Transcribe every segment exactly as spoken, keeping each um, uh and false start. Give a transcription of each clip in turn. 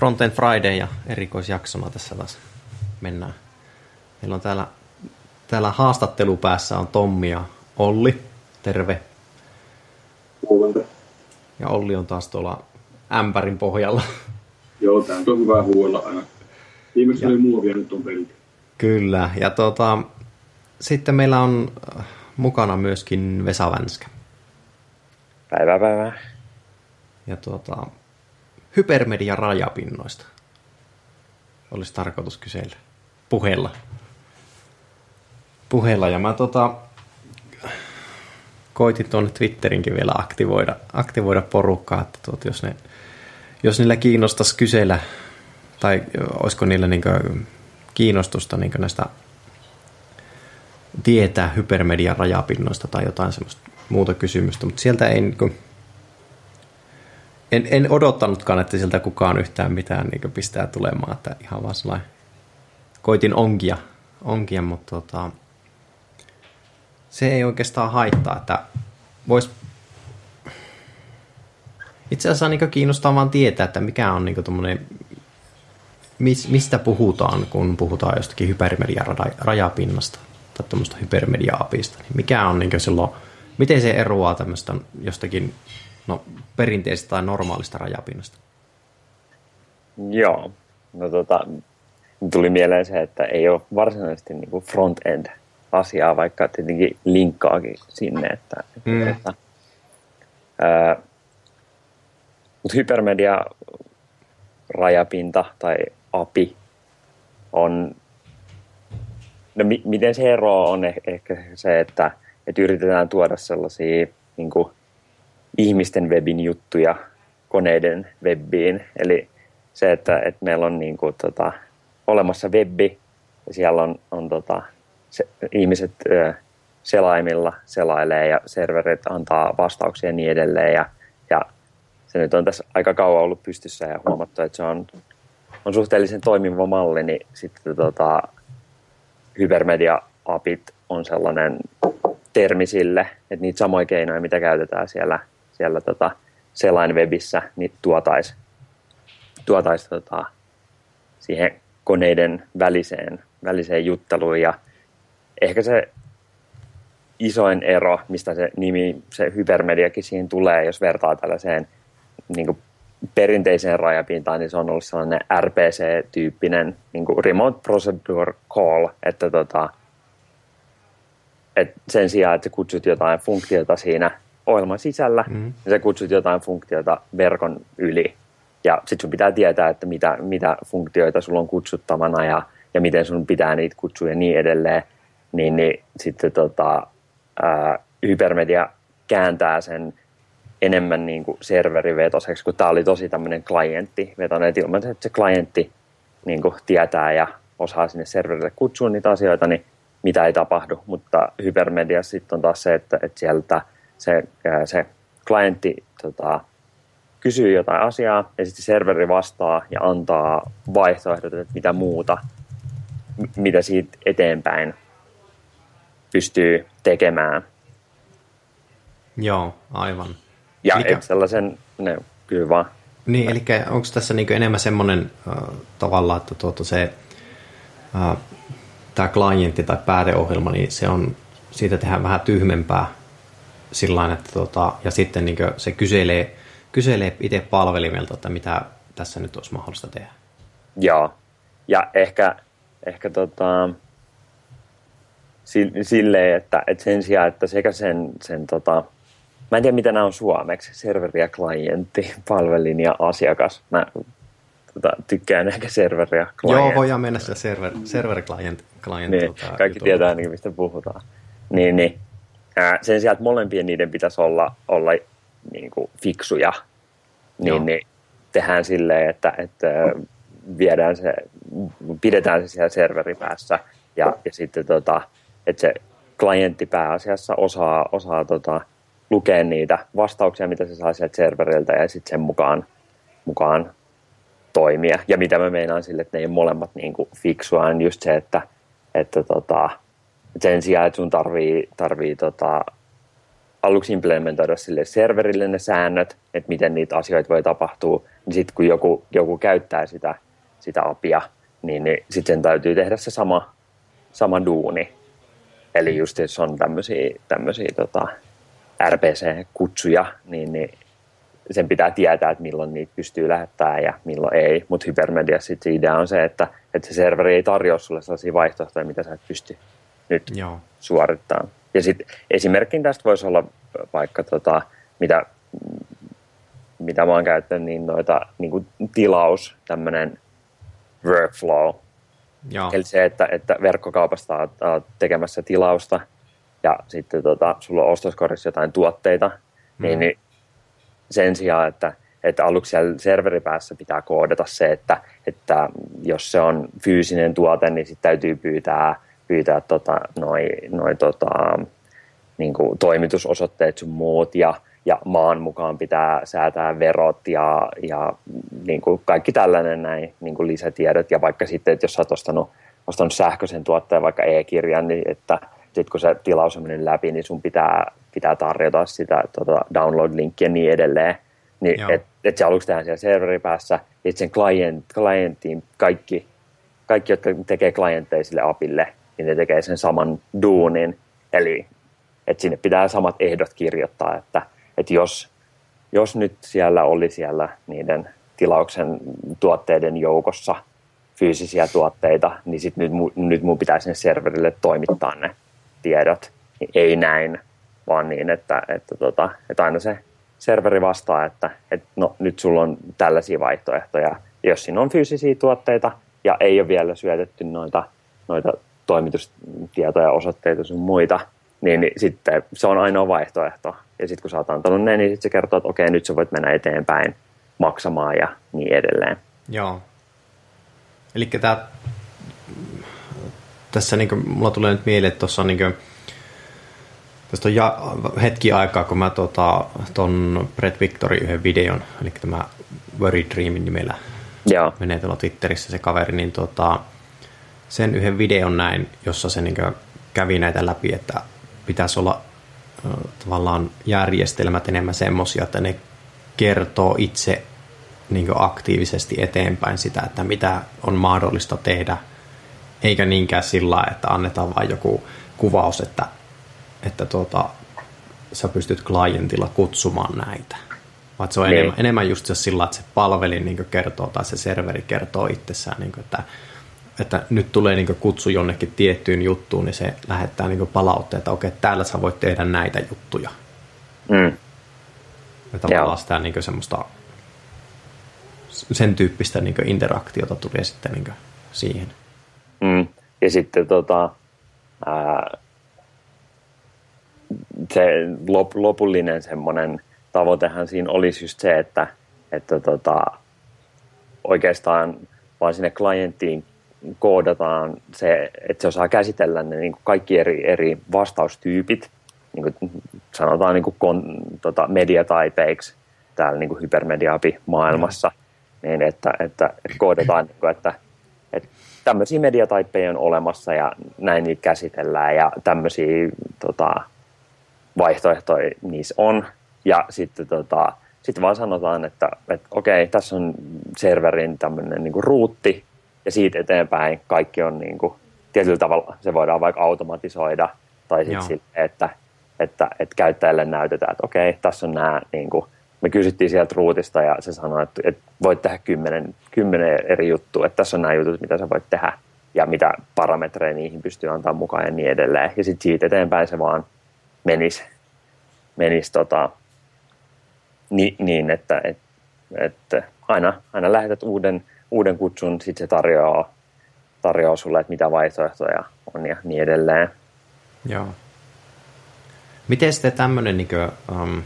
Frontend Friday ja erikoisjaksona tässä taas mennään. Meillä on täällä, täällä haastattelupäässä on Tommi ja Olli. Terve. Huomenta. Ja Olli on taas tuolla ämpärin pohjalla. Joo, tämä on hyvä huolella aina. Viimeksi oli muovia, nyt on pelkkä. Kyllä, ja tota, sitten meillä on mukana myöskin Vesa Vänskä. Päivää, päivää. Ja tuota, hypermedia rajapinnoista olisi tarkoitus kysellä puheella. Puheella, ja mä tota, koitin tuonne Twitterinkin vielä aktivoida, aktivoida porukkaa, että tuot, jos, ne, jos niillä kiinnostaisi kysellä, tai olisiko niillä niin kuin kiinnostusta niin kuin näistä tietää hypermedian rajapinnoista tai jotain semmoista muuta kysymystä, mutta sieltä ei niin kuin, en, en odottanutkaan, että sieltä kukaan yhtään mitään niin kuin pistää tulemaan, että ihan vaan sellainen koitin onkia, onkia mutta tota, se ei oikeastaan haittaa, että vois itse asiassa niin kuin kiinnostaa vaan tietää, että mikä on niin kuin tommoinen, mistä puhutaan, kun puhutaan jostakin hypermedian rajapinnasta tai tuommoista hypermedia-apista, niin mikä on niin kuin silloin, miten se eroaa tämmöistä jostakin no, perinteisestä tai normaalista rajapinnasta? Joo, no tota, tuli mieleen se, että ei ole varsinaisesti niin kuin front-end-asiaa, vaikka tietenkin linkkaakin sinne, että, mm. että ää, mutta hypermedia-rajapinta tai A P I on, no mi- miten se ero on eh- ehkä se, että et yritetään tuoda sellaisia niin kuin ihmisten webin juttuja koneiden webiin. Eli se, että et meillä on niin kuin, tota, olemassa webbi ja siellä on, on tota, se, ihmiset ö, selaimilla selailee ja serverit antaa vastauksia ja niin edelleen. Ja, ja se nyt on tässä aika kauan ollut pystyssä ja huomattu, että se on on suhteellisen toimiva malli, niin sitten tota, hypermedia-apit on sellainen termi sille, että niitä samoja keinoja, mitä käytetään siellä, siellä tota, selainwebissä, niitä tuotaisiin tuotais, tota, siihen koneiden väliseen, väliseen jutteluun. Ja ehkä se isoin ero, mistä se nimi, se hypermediakin siihen tulee, jos vertaa tällaiseen niin kuin perinteiseen rajapintaan, niin se on ollut sellainen R P C-tyyppinen niin kuin remote procedure call, että tota, et sen sijaan, että sä kutsut jotain funktiota siinä ohjelman sisällä, mm. niin sä kutsut jotain funktiota verkon yli. Ja sit sun pitää tietää, että mitä, mitä funktioita sulla on kutsuttavana ja, ja miten sun pitää niitä kutsua ja niin edelleen. Niin, niin sitten tota, ää, hypermedia kääntää sen enemmän niin kuin serverivetoiseksi, kun tämä oli tosi tämmöinen klienttivetoinen, että ilman että se klientti niin kuin tietää ja osaa sinne serverille kutsua niitä asioita, niin mitä ei tapahdu. Mutta hypermediassa sitten on taas se, että, että sieltä se, se klientti tota, kysyy jotain asiaa ja sitten serveri vastaa ja antaa vaihtoehdot, että mitä muuta, mitä siitä eteenpäin pystyy tekemään. Joo, aivan. Ja eli et sellaisen, ne, kyllä vaan. Niin, eli onko tässä niinku enemmän semmoinen äh, tavalla, että tuota se, äh, tämä klientti tai pääteohjelma, niin se on, siitä tehdään vähän tyhmempää sillain, että tuota, ja sitten niinku se kyselee, kyselee itse palvelimelta, että mitä tässä nyt olisi mahdollista tehdä. Joo, ja ehkä, ehkä tota, silleen, että, että sen sijaan, että sekä sen, sen tota, mä en tiedä, mitä nämä on suomeksi. Serveri ja klientti, palvelin ja asiakas. Mä tota, tykkään ehkä serveri ja klientti. Joo, voidaan mennä sillä server, serveri klientti. Niin, tota, kaikki jutun. Tietää ainakin, mistä puhutaan. Niin, niin. Ää, sen sijaan, että molempien niiden pitäisi olla, olla niin kuin fiksuja. Niin, niin tehdään silleen, että, että viedään se, pidetään se siellä serveripäässä. Ja, ja sitten, tota, että se klientti pääasiassa osaa... osaa tota, lukea niitä vastauksia, mitä se saa sieltä serveriltä ja sitten sen mukaan, mukaan toimia. Ja mitä mä meinaan sille, että ne ei ole molemmat niin kuin fiksua, on just se, että, että tota, sen sijaan, että sun tarvii, tarvii tota, aluksi implementoida sille serverille ne säännöt, että miten niitä asioita voi tapahtua, niin sitten kun joku, joku käyttää sitä, sitä apia, niin, niin sitten sen täytyy tehdä se sama, sama duuni. Eli just jos on tämmöisiä, tämmöisiä tota, R P C-kutsuja, niin, niin sen pitää tietää, että milloin niitä pystyy lähettämään ja milloin ei. Mutta hypermediassa sitten idea on se, että, että se serveri ei tarjoa sulle sellaisia vaihtoehtoja, mitä sä et pysty nyt Joo. suorittamaan. Ja sitten esimerkkinä tästä voisi olla vaikka, tota, mitä, mitä mä oon käyttänyt, niin noita niin kuin tilaus, tämmöinen workflow. Joo. Eli se, että, että verkkokaupasta olet tekemässä tilausta ja sitten tota, sulla on ostoskorissa jotain tuotteita, mm. niin sen sijaan, että, että aluksi siellä serveripäässä pitää koodata se, että, että jos se on fyysinen tuote, niin sitten täytyy pyytää, pyytää tota, noi, noi, tota, niin kuin toimitusosoitteet sun muut ja, ja maan mukaan pitää säätää verot ja, ja niin kuin kaikki tällainen näin, niin kuin lisätiedot. Ja vaikka sitten, että jos sä oot ostanut, ostanut sähköisen tuotteen, vaikka e-kirjan, niin että sitten kun se tilaus on mennyt läpi, niin sun pitää, pitää tarjota sitä tuota, download-linkkiä ja niin edelleen. Niin että et se aluksi tehdään siellä serveripäässä, ja sen client, clientiin kaikki, kaikki, jotka tekee klientteja sille apille, niin ne tekee sen saman duunin. Eli että sinne pitää samat ehdot kirjoittaa, että et jos, jos nyt siellä oli siellä niiden tilauksen tuotteiden joukossa fyysisiä tuotteita, niin sit nyt, nyt mun pitää sinne serverille toimittaa ne tiedot. Ei näin, vaan niin, että, että, tota, että aina se serveri vastaa, että, että no, nyt sulla on tällaisia vaihtoehtoja. Jos siinä on fyysisiä tuotteita ja ei ole vielä syötetty noita, noita toimitustietoja, osoitteita sun muita, niin, niin sitten se on ainoa vaihtoehto. Ja sitten kun sä oot antanut ne, niin sit se kertoo, että okei, nyt sä voit mennä eteenpäin maksamaan ja niin edelleen. Joo. Eli tää, tässä niinku, mulla tulee nyt mieleen, että tuossa on, niinku, tästä on ja, hetki aikaa, kun mä tota, ton Brett Victorin yhden videon, eli tämä Worrydreamin nimellä Joo. menee tuolla Twitterissä se kaveri, niin tota, sen yhden videon näin, jossa se niinku, kävi näitä läpi, että pitäisi olla äh, tavallaan järjestelmät enemmän semmoisia, että ne kertoo itse niin kuin aktiivisesti eteenpäin sitä, että mitä on mahdollista tehdä, eikä niinkään sillä lailla, että annetaan vain joku kuvaus, että, että tuota, sä pystyt klientilla kutsumaan näitä. Vaan se on enemmän, enemmän just se sillä lailla, että se palveli niin kuin kertoo tai se serveri kertoo itsessään, niin kuin, että, että nyt tulee niin kuin kutsu jonnekin tiettyyn juttuun, niin se lähettää niin kuin palautteita, okei, täällä sä voit tehdä näitä juttuja. Mm. Ja tavallaan sitä niin kuin semmoista sen tyyppistä niin kuin interaktiota tulee sitten niin kuin siihen. Mm. Ja sitten tota, ää, se lop, lopullinen semmoinen tavoitehan siinä olisi just se, että, että tota, oikeastaan vaan sinne klienttiin koodataan se, että se osaa käsitellä ne niin kuin kaikki eri, eri vastaustyypit, niin kuin sanotaan niin kuin kon, tota, mediataipeiksi täällä niin kuin hypermedia-maailmassa. Niin, että, että, että koodataan, että, että tämmöisiä mediataippeja on olemassa ja näin niitä käsitellään ja tämmöisiä tota, vaihtoehtoja niissä on. Ja sitten tota, sit vaan sanotaan, että, että okei, tässä on serverin tämmöinen niin kuin ruutti ja siitä eteenpäin kaikki on niin kuin, tietyllä tavalla se voidaan vaikka automatisoida tai sitten silleen, että, että, että käyttäjälle näytetään, että okei, tässä on nämä niin kuin, me kysyttiin sieltä ruutista ja se sanoi, että, että voit tehdä kymmenen, kymmenen eri juttua, että tässä on nämä jutut, mitä sä voit tehdä ja mitä parametreja niihin pystyy antaa mukaan ja niin edelleen. Ja sitten siitä eteenpäin se vaan menisi, menisi tota, ni, niin, että et, et aina, aina lähetät uuden, uuden kutsun, sitten se tarjoaa, tarjoaa sulle, että mitä vaihtoehtoja on ja niin edelleen. Joo. Miten sitten tämmöinen niin kuin, um...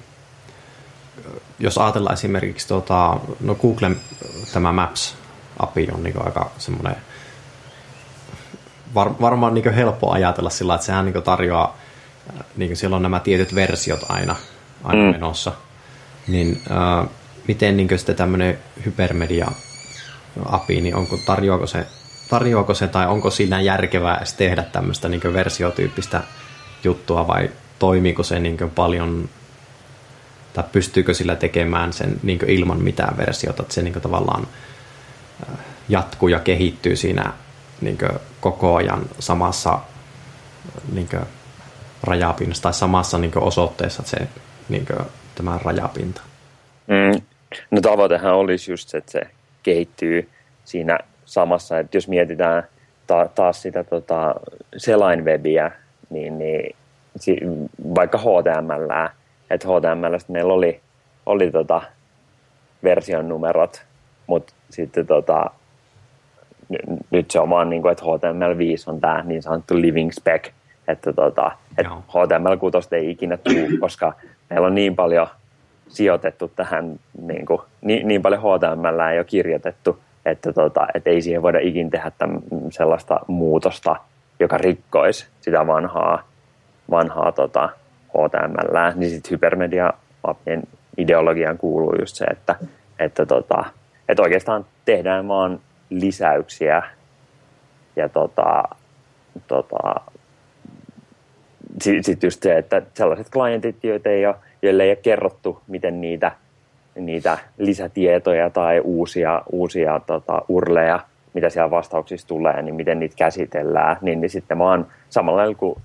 jos ajatellaan esimerkiksi, tuota, no Googlen tämä Maps-api on niin aika semmoinen, var, varmaan niin helppo ajatella sillä lailla, että sehän niin tarjoaa, niin siellä on nämä tietyt versiot aina, aina mm. menossa, niin äh, miten niin sitten tämmöinen hypermedia-api, niin onko, tarjoako, se, tarjoako se tai onko siinä järkevää edes tehdä tämmöistä niin versiotyyppistä juttua vai toimiiko se niin paljon tai pystyykö sillä tekemään sen niin kuin ilman mitään versiota, että se niin kuin tavallaan jatkuu ja kehittyy siinä niin kuin koko ajan samassa niin kuin rajapinnassa tai samassa niin kuin osoitteessa se, niin kuin tämä rajapinta. Mm. No tavoitehan olisi just se, että se kehittyy siinä samassa, että jos mietitään ta- taas sitä tota selainwebiä, niin, niin si- vaikka H T M L, että H T M L:stä meillä oli, oli tota version numerot, mutta sitten tota, n- nyt se on vaan niin kuin, että H T M L viisi on tämä niin sanottu living spec, että tota, et H T M L kuusi ei ikinä tule, koska meillä on niin paljon sijoitettu tähän, niin, kuin, niin, niin paljon H T M L ei ole kirjoitettu, että tota, et ei siihen voida ikin tehdä tämän, sellaista muutosta, joka rikkoisi sitä vanhaa, vanhaa tota H T M L. Niin sitten hypermedia-appien ideologiaan kuuluu just se, että, että, tota, että oikeastaan tehdään vaan lisäyksiä ja tota, tota, sitten sit just se, että sellaiset klientit, joita ei ole, joille ei ole kerrottu, miten niitä, niitä lisätietoja tai uusia, uusia tota, urleja, mitä siellä vastauksissa tulee, niin miten niitä käsitellään, niin, niin sitten vaan samalla lailla kuin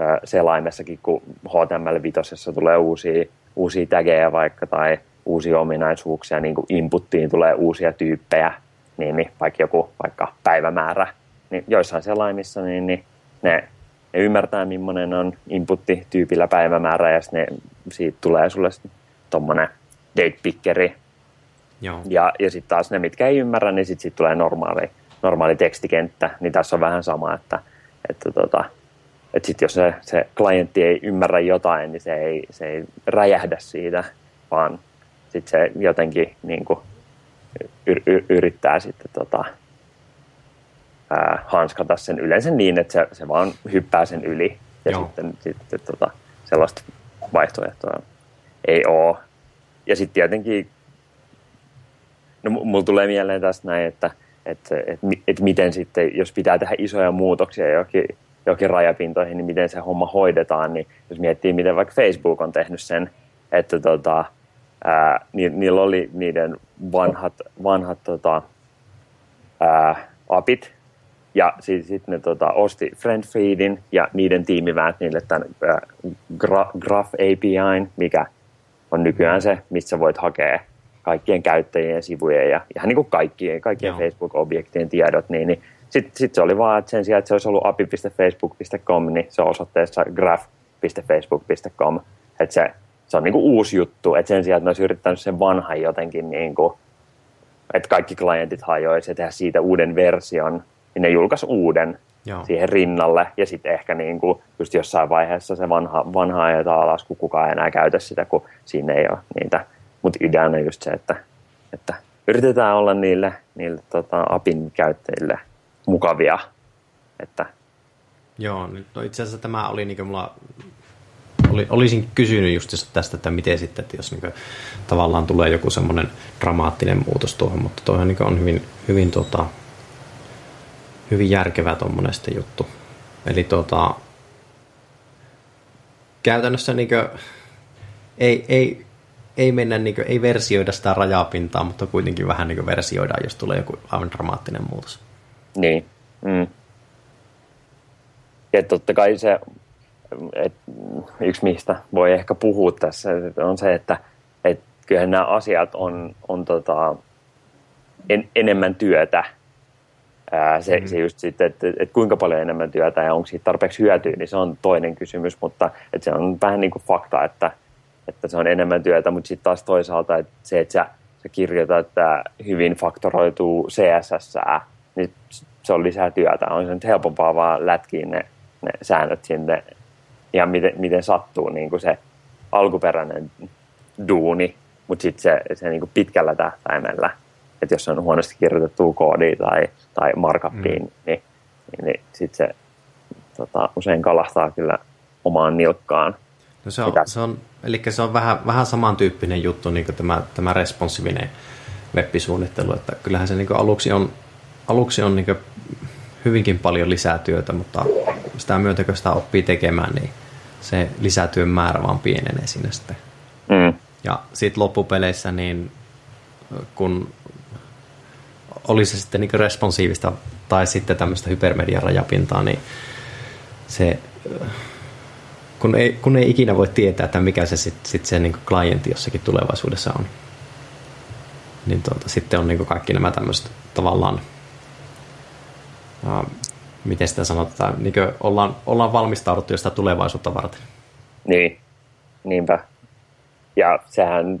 äh, selaimessakin, kun H T M L viisi tulee uusia, uusia tägejä vaikka tai uusia ominaisuuksia, niin kuin inputtiin tulee uusia tyyppejä, niin, niin vaikka joku vaikka päivämäärä, niin joissain selaimissa niin, niin ne ne ymmärtää, millainen on inputti-tyypillä päivämäärä, ja ne, siitä tulee sulle tuommoinen date pickeri. Joo. Ja, ja sitten taas ne, mitkä ei ymmärrä, niin sitten sit tulee normaali, normaali tekstikenttä. Niin tässä on vähän sama, että, että, tota, että sit jos se, se klientti ei ymmärrä jotain, niin se ei, se ei räjähdä siitä, vaan sitten se jotenkin niin kuin yr, yr, yrittää sitten... Tota, hanskata sen yleensä niin, että se, se vaan hyppää sen yli ja Joo. sitten, sitten tota, sellaista vaihtoehtoa ei ole. Ja sitten tietenkin, no mulla tulee mieleen tästä näin, että et, et, et miten sitten, jos pitää tehdä isoja muutoksia johonkin, johonkin rajapintoihin, niin miten se homma hoidetaan, niin jos miettii, miten vaikka Facebook on tehnyt sen, että tota, ää, ni, niillä oli niiden vanhat, vanhat tota, ää, apit, ja sitten sit ne tota, osti FriendFeedin ja niiden tiimi väänti niille tämän äh, gra- Graph A P I:n, mikä on nykyään se, missä voit hakea kaikkien käyttäjien sivujen ja ihan niin kuin kaikkien, kaikkien Facebook-objektien tiedot. Niin, niin sitten sit se oli vaan, että sen sijaan, että se olisi ollut a p i piste facebook piste com, niin se on osoitteessa graph piste facebook piste com. Että se, se on niin kuin uusi juttu, että sen sijaan, että ne olisi yrittänyt sen vanhan jotenkin, niin kuin, että kaikki klientit hajoisi ja tehdä siitä uuden version, niin ne julkaisi uuden Joo. siihen rinnalle, ja sitten ehkä niin kuin just jossain vaiheessa se vanha, vanha ajetaan alas, kun kukaan ei enää käytä sitä, kun siinä ei ole niitä. Mutta ideana on just se, että, että yritetään olla niille, niille tota, apin käyttäjille mukavia. Että. Joo, no itse asiassa tämä oli niin kuin mulla, oli, olisin kysynyt just tästä, että miten sitten, että jos niin kuin tavallaan tulee joku semmoinen dramaattinen muutos tuohon, mutta tuohon niin kuin on hyvin... hyvin tota, hyvin järkevä tuommoinen sitten juttu. Eli tota, käytännössä niinkö, ei, ei, ei, mennä niinkö, ei versioida sitä rajapintaa, mutta kuitenkin vähän niinkö versioidaan, jos tulee joku aivan dramaattinen muutos. Niin. Mm. Ja totta kai se, et, yksi mistä voi ehkä puhua tässä, on se, että et kyllähän nämä asiat on, on tota, en, enemmän työtä. Se, se just sitten, että, että kuinka paljon enemmän työtä ja onko siitä tarpeeksi hyötyä, niin se on toinen kysymys, mutta että se on vähän niin kuin fakta, että, että se on enemmän työtä, mutta sitten taas toisaalta että se, että sä, sä kirjoitat että hyvin faktoroituu C S S:ää, niin se on lisää työtä. On se nyt helpompaa vaan lätkiä ne, ne säännöt sinne ihan miten, miten sattuu niin kuin se alkuperäinen duuni, mutta sitten se, se niin kuin pitkällä tähtäimellä. Että jos on huonosti kirjoitettua koodia tai, tai markuppiin, mm. niin, niin, niin sitten se tota, usein kalahtaa kyllä omaan nilkkaan. No se on, se on, eli se on vähän, vähän samantyyppinen juttu, niin kuin tämä, tämä responsiivinen web-suunnittelu. Että kyllähän se niin kuin aluksi on, aluksi on niin kuin hyvinkin paljon lisää työtä, mutta sitä myötä, kun sitä oppii tekemään, niin se lisätyön määrä vaan pienenee siinä sitten. Mm. Ja sitten loppupeleissä, niin kun oli se sitten niin responsiivista tai sitten tämmöistä hypermedian rajapintaa, niin se, kun ei, kun ei ikinä voi tietää, että mikä se sitten sit se niin klientti jossakin tulevaisuudessa on, niin tuota, sitten on niin kaikki nämä tämmöiset tavallaan, äh, miten sitä sanotaan, niin ollaan, ollaan valmistauduttu jo sitä tulevaisuutta varten. Niin, niinpä. Ja sehän,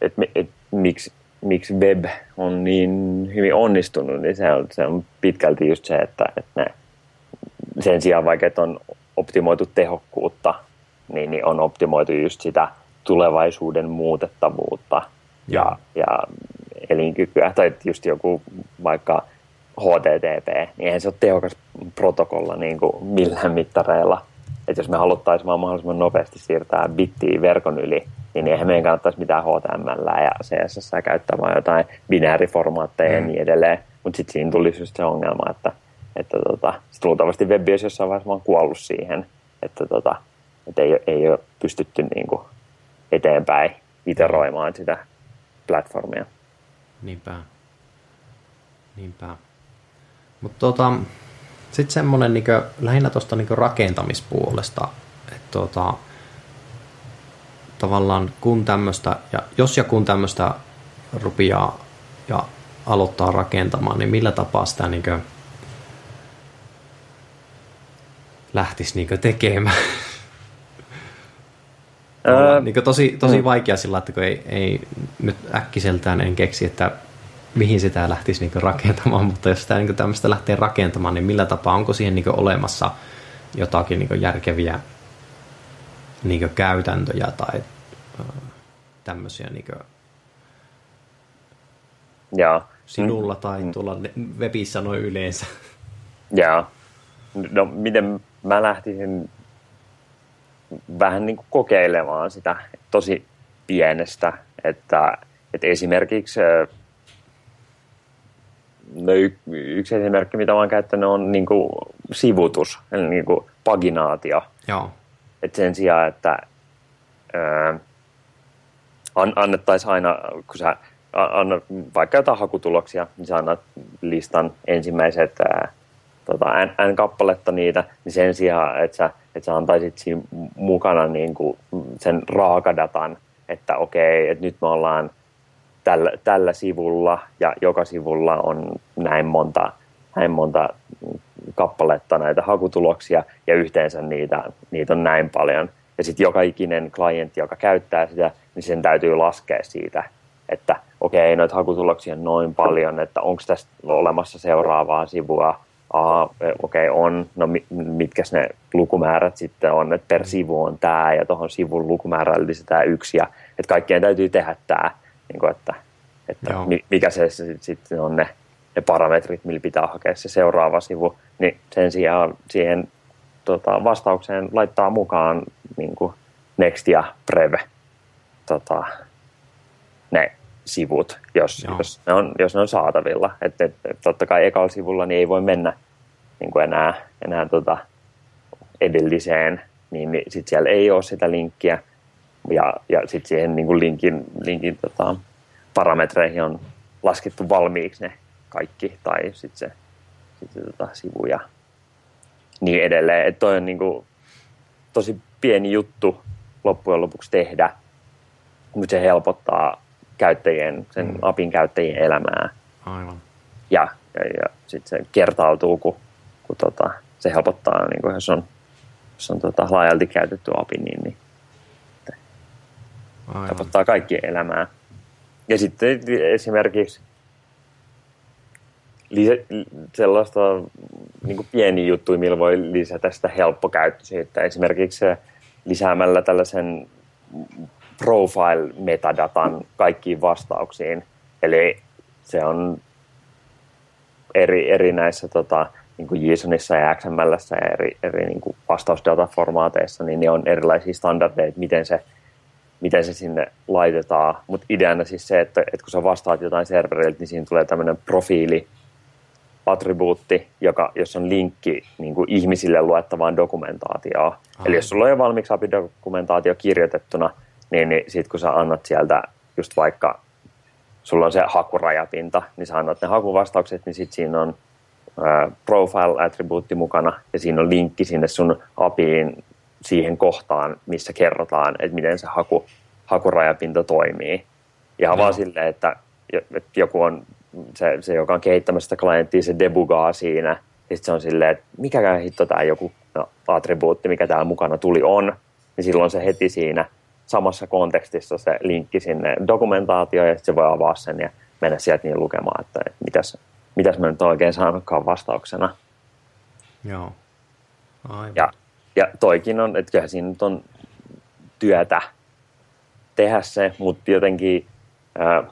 että et, et, miksi, miksi web on niin hyvin onnistunut, niin se on, se on pitkälti just se, että, että ne, sen sijaan vaikka on optimoitu tehokkuutta, niin, niin on optimoitu just sitä tulevaisuuden muutettavuutta ja, ja elinkykyä. Tai just joku vaikka H T T P, niin eihän se ole tehokas protokolla niin kuin millään mittareilla. Että jos me haluttaisiin vaan mahdollisimman nopeasti siirtää bittiä verkon yli, niin eihän meidän kannattaisi mitään H T M L ja C S S käyttää vaan jotain binääriformaatteja mm. ja niin edelleen. Mutta sitten siinä tulisi just se ongelma, että, että tota, sit luultavasti web olisi jossain vaiheessa vaan kuollut siihen, että tota, et ei, ei ole pystytty niinku eteenpäin iteroimaan sitä platformia. Niinpä. Niinpä. Mutta tota... Sitten semmoinen niin lähinnä tuosta niin rakentamispuolesta, että tuota, tavallaan kun tämmöistä, ja jos ja kun tämmöistä rupeaa ja aloittaa rakentamaan, niin millä tapaa sitä niin lähtisi niin tekemään? Ää... niin tosi tosi mm. vaikea sillä, että kun ei, ei nyt äkkiseltään en keksi, että mihin sitä lähtisi niinku rakentamaan, mutta jos sitä niinku tämmöistä lähtee rakentamaan, niin millä tapaa, onko siihen niinku olemassa jotakin niinku järkeviä niinku käytäntöjä tai tämmöisiä niinku sinulla mm. tai mm. tuolla webissä noin yleensä? Jaa. No miten mä lähtisin vähän niinku kokeilemaan sitä tosi pienestä, että, että esimerkiksi No, yksi esimerkki, mitä olen käyttänyt, on niin kuin sivutus, eli niin kuin paginaatio. Joo. Et sen sijaan, että ää, annettaisiin aina, kun sä annat vaikka jotain hakutuloksia, niin sä annat listan ensimmäiset ää, tota, n-kappaletta niitä, niin sen sijaan, että sä, et sä antaisit siinä mukana niin kuin sen raakadatan, että okei, että nyt me ollaan Tällä, tällä sivulla ja joka sivulla on näin monta, näin monta kappaletta näitä hakutuloksia ja yhteensä niitä, niitä on näin paljon. Ja sitten joka ikinen klientti, joka käyttää sitä, niin sen täytyy laskea siitä, että okei, okay, noita hakutuloksia on noin paljon, että onko tässä olemassa seuraavaa sivua. Okei, okay, on. No mitkäs ne lukumäärät sitten on, että per sivu on tämä ja tuohon sivun lukumäärä lisätään yksi ja että kaikkien täytyy tehdä tämä. Niin kuin, että, että mikä se sitten on ne, ne parametrit, millä pitää hakea se seuraava sivu, niin sen sijaan siihen tota, vastaukseen laittaa mukaan niin kuin next ja prev tota, ne sivut, jos, jos, ne on, jos ne on saatavilla. Et, et, totta kai ekalla sivulla niin ei voi mennä niin kuin enää, enää tota, edelliseen, niin, niin sitten siellä ei ole sitä linkkiä. Ja, ja sitten siihen niin kuin linkin, linkin tota, parametreihin on laskettu valmiiksi ne kaikki, tai sitten se, sit se tota, sivu ja niin edelleen. Että toi on niin kuin tosi pieni juttu loppujen lopuksi tehdä, mutta se helpottaa käyttäjien, sen mm. apin käyttäjien elämää. Aivan. Ja, ja, ja sitten se kertautuu, kun, kun tota, se helpottaa, niin kuin jos on, jos on tota, laajalti käytetty api, niin... niin tapahtaa kaikkien elämää. Ja sitten esimerkiksi lisä, sellaista niin kuin pieniä juttuja, millä voi lisätä sitä helppokäyttöisyyttä. Esimerkiksi lisäämällä tällaisen profile-metadatan kaikkiin vastauksiin. Eli se on eri, eri näissä tota, niin kuin JSONissa ja X M L:ssä ja eri, eri niin kuin vastausdataformaateissa, niin ne on erilaisia standardeja, miten se miten se sinne laitetaan, mutta ideana siis se, että, että kun sä vastaat jotain serveriltä, niin siinä tulee tämmöinen profiiliattribuutti, joka, jossa on linkki niin kuin ihmisille luettavaan dokumentaatioon. Aha. Eli jos sulla on jo valmiiksi A P I-dokumentaatio kirjoitettuna, niin, niin sitten kun sä annat sieltä just vaikka, sulla on se hakurajapinta, niin sä annat ne hakuvastaukset, niin sitten siinä on ää, profile-attribuutti mukana ja siinä on linkki sinne sun A P I:in siihen kohtaan, missä kerrotaan, että miten se haku, hakurajapinta toimii. Ihan no. vaan silleen, että joku on se, se, joka on kehittämässä sitä klienttia, se debugaa siinä. Ja sitten se on silleen, että mikäkään hitto tämä joku no, attribuutti, mikä täällä mukana tuli on, niin silloin se heti siinä samassa kontekstissa se linkki sinne dokumentaatioon, ja sitten se voi avaa sen ja mennä sieltä niin lukemaan, että mitäs, mitäs mä nyt oikein saanutkaan vastauksena. Joo, aivan. Ja, ja toikin on, että kyllähän siinä nyt on työtä tehdä se, mutta jotenkin äh,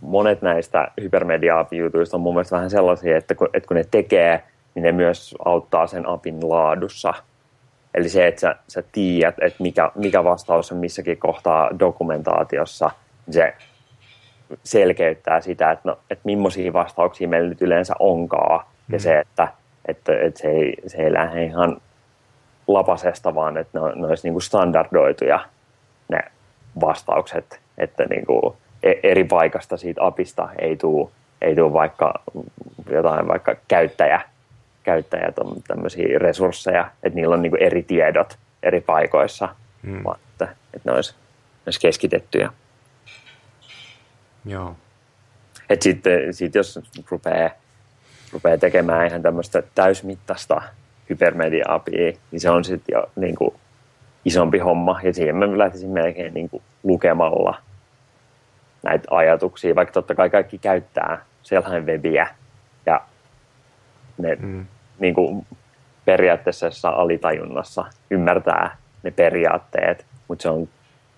monet näistä hypermedia-jutuista on mun mielestä vähän sellaisia, että kun, että kun ne tekee, niin ne myös auttaa sen apin laadussa. Eli se, että sä, sä tiedät, että mikä, mikä vastaus on missäkin kohtaa dokumentaatiossa, niin se selkeyttää sitä, että, no, että millaisia vastauksia meillä nyt yleensä onkaan. Mm. Ja se, että, että, että se, ei, se ei lähde ihan lapasesta, vaan että ne, ne olisi niin kuin standardoituja ne vastaukset, että niin kuin eri paikasta siitä apista ei tule ei tule vaikka jotain vaikka käyttäjä käyttäjät on tämmöisiä resursseja, että niillä on niinku eri tiedot eri paikoissa, hmm. vaan että, että ne olisi, olisi keskitettyjä. Joo. Et sitten sit jos rupeaa, rupeaa tekemään ihan tämmöistä täysmittaista hypermedia-apia, niin se on sitten jo niinku isompi homma, ja siihen mä lähtisin melkein niinku lukemalla näitä ajatuksia, vaikka totta kai kaikki käyttää sellainen webiä, ja ne mm. niin kuin periaatteessa alitajunnassa ymmärtää ne periaatteet, mutta se on,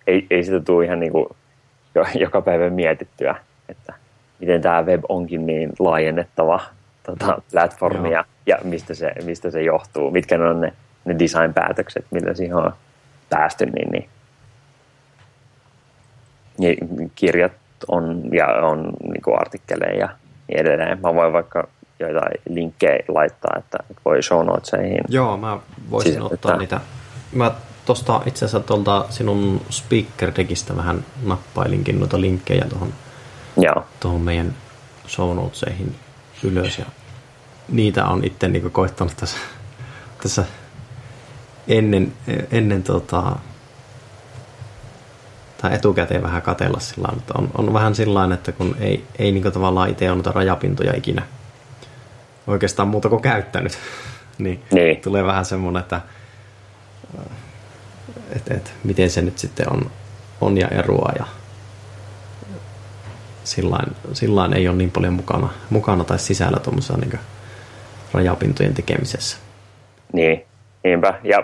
ei, ei sitä tule ihan niin kuin joka päivä mietittyä, että miten tämä web onkin niin laajennettava tota, platformia, ja mistä se, mistä se johtuu, mitkä ne on ne, ne design-päätökset, millä siihen on päästy, niin, niin kirjat on ja on niin kuin artikkeleja ja niin edelleen. Mä voin vaikka joitain linkkejä laittaa, että voi show notesihin. Joo, mä voisin siis, ottaa että niitä. Mä tuosta itse asiassa tuolta sinun speaker-deckistä vähän nappailinkin noita linkkejä tuohon, tuohon meidän show notesihin ylös. Ja niitä on itse niin kuin koittanut tässä, tässä ennen, ennen tota, tai etukäteen vähän katsella sillä tavalla, on, on vähän sillä että kun ei, ei niin tavallaan itse ole noita rajapintoja ikinä oikeastaan muuta kuin käyttänyt, niin, niin tulee vähän semmoinen, että et, et, miten se nyt sitten on, on ja eroaa, ja sillain, sillain ei ole niin paljon mukana, mukana tai sisällä tuommoisessa niin rajapintojen tekemisessä. Niin, niinpä, ja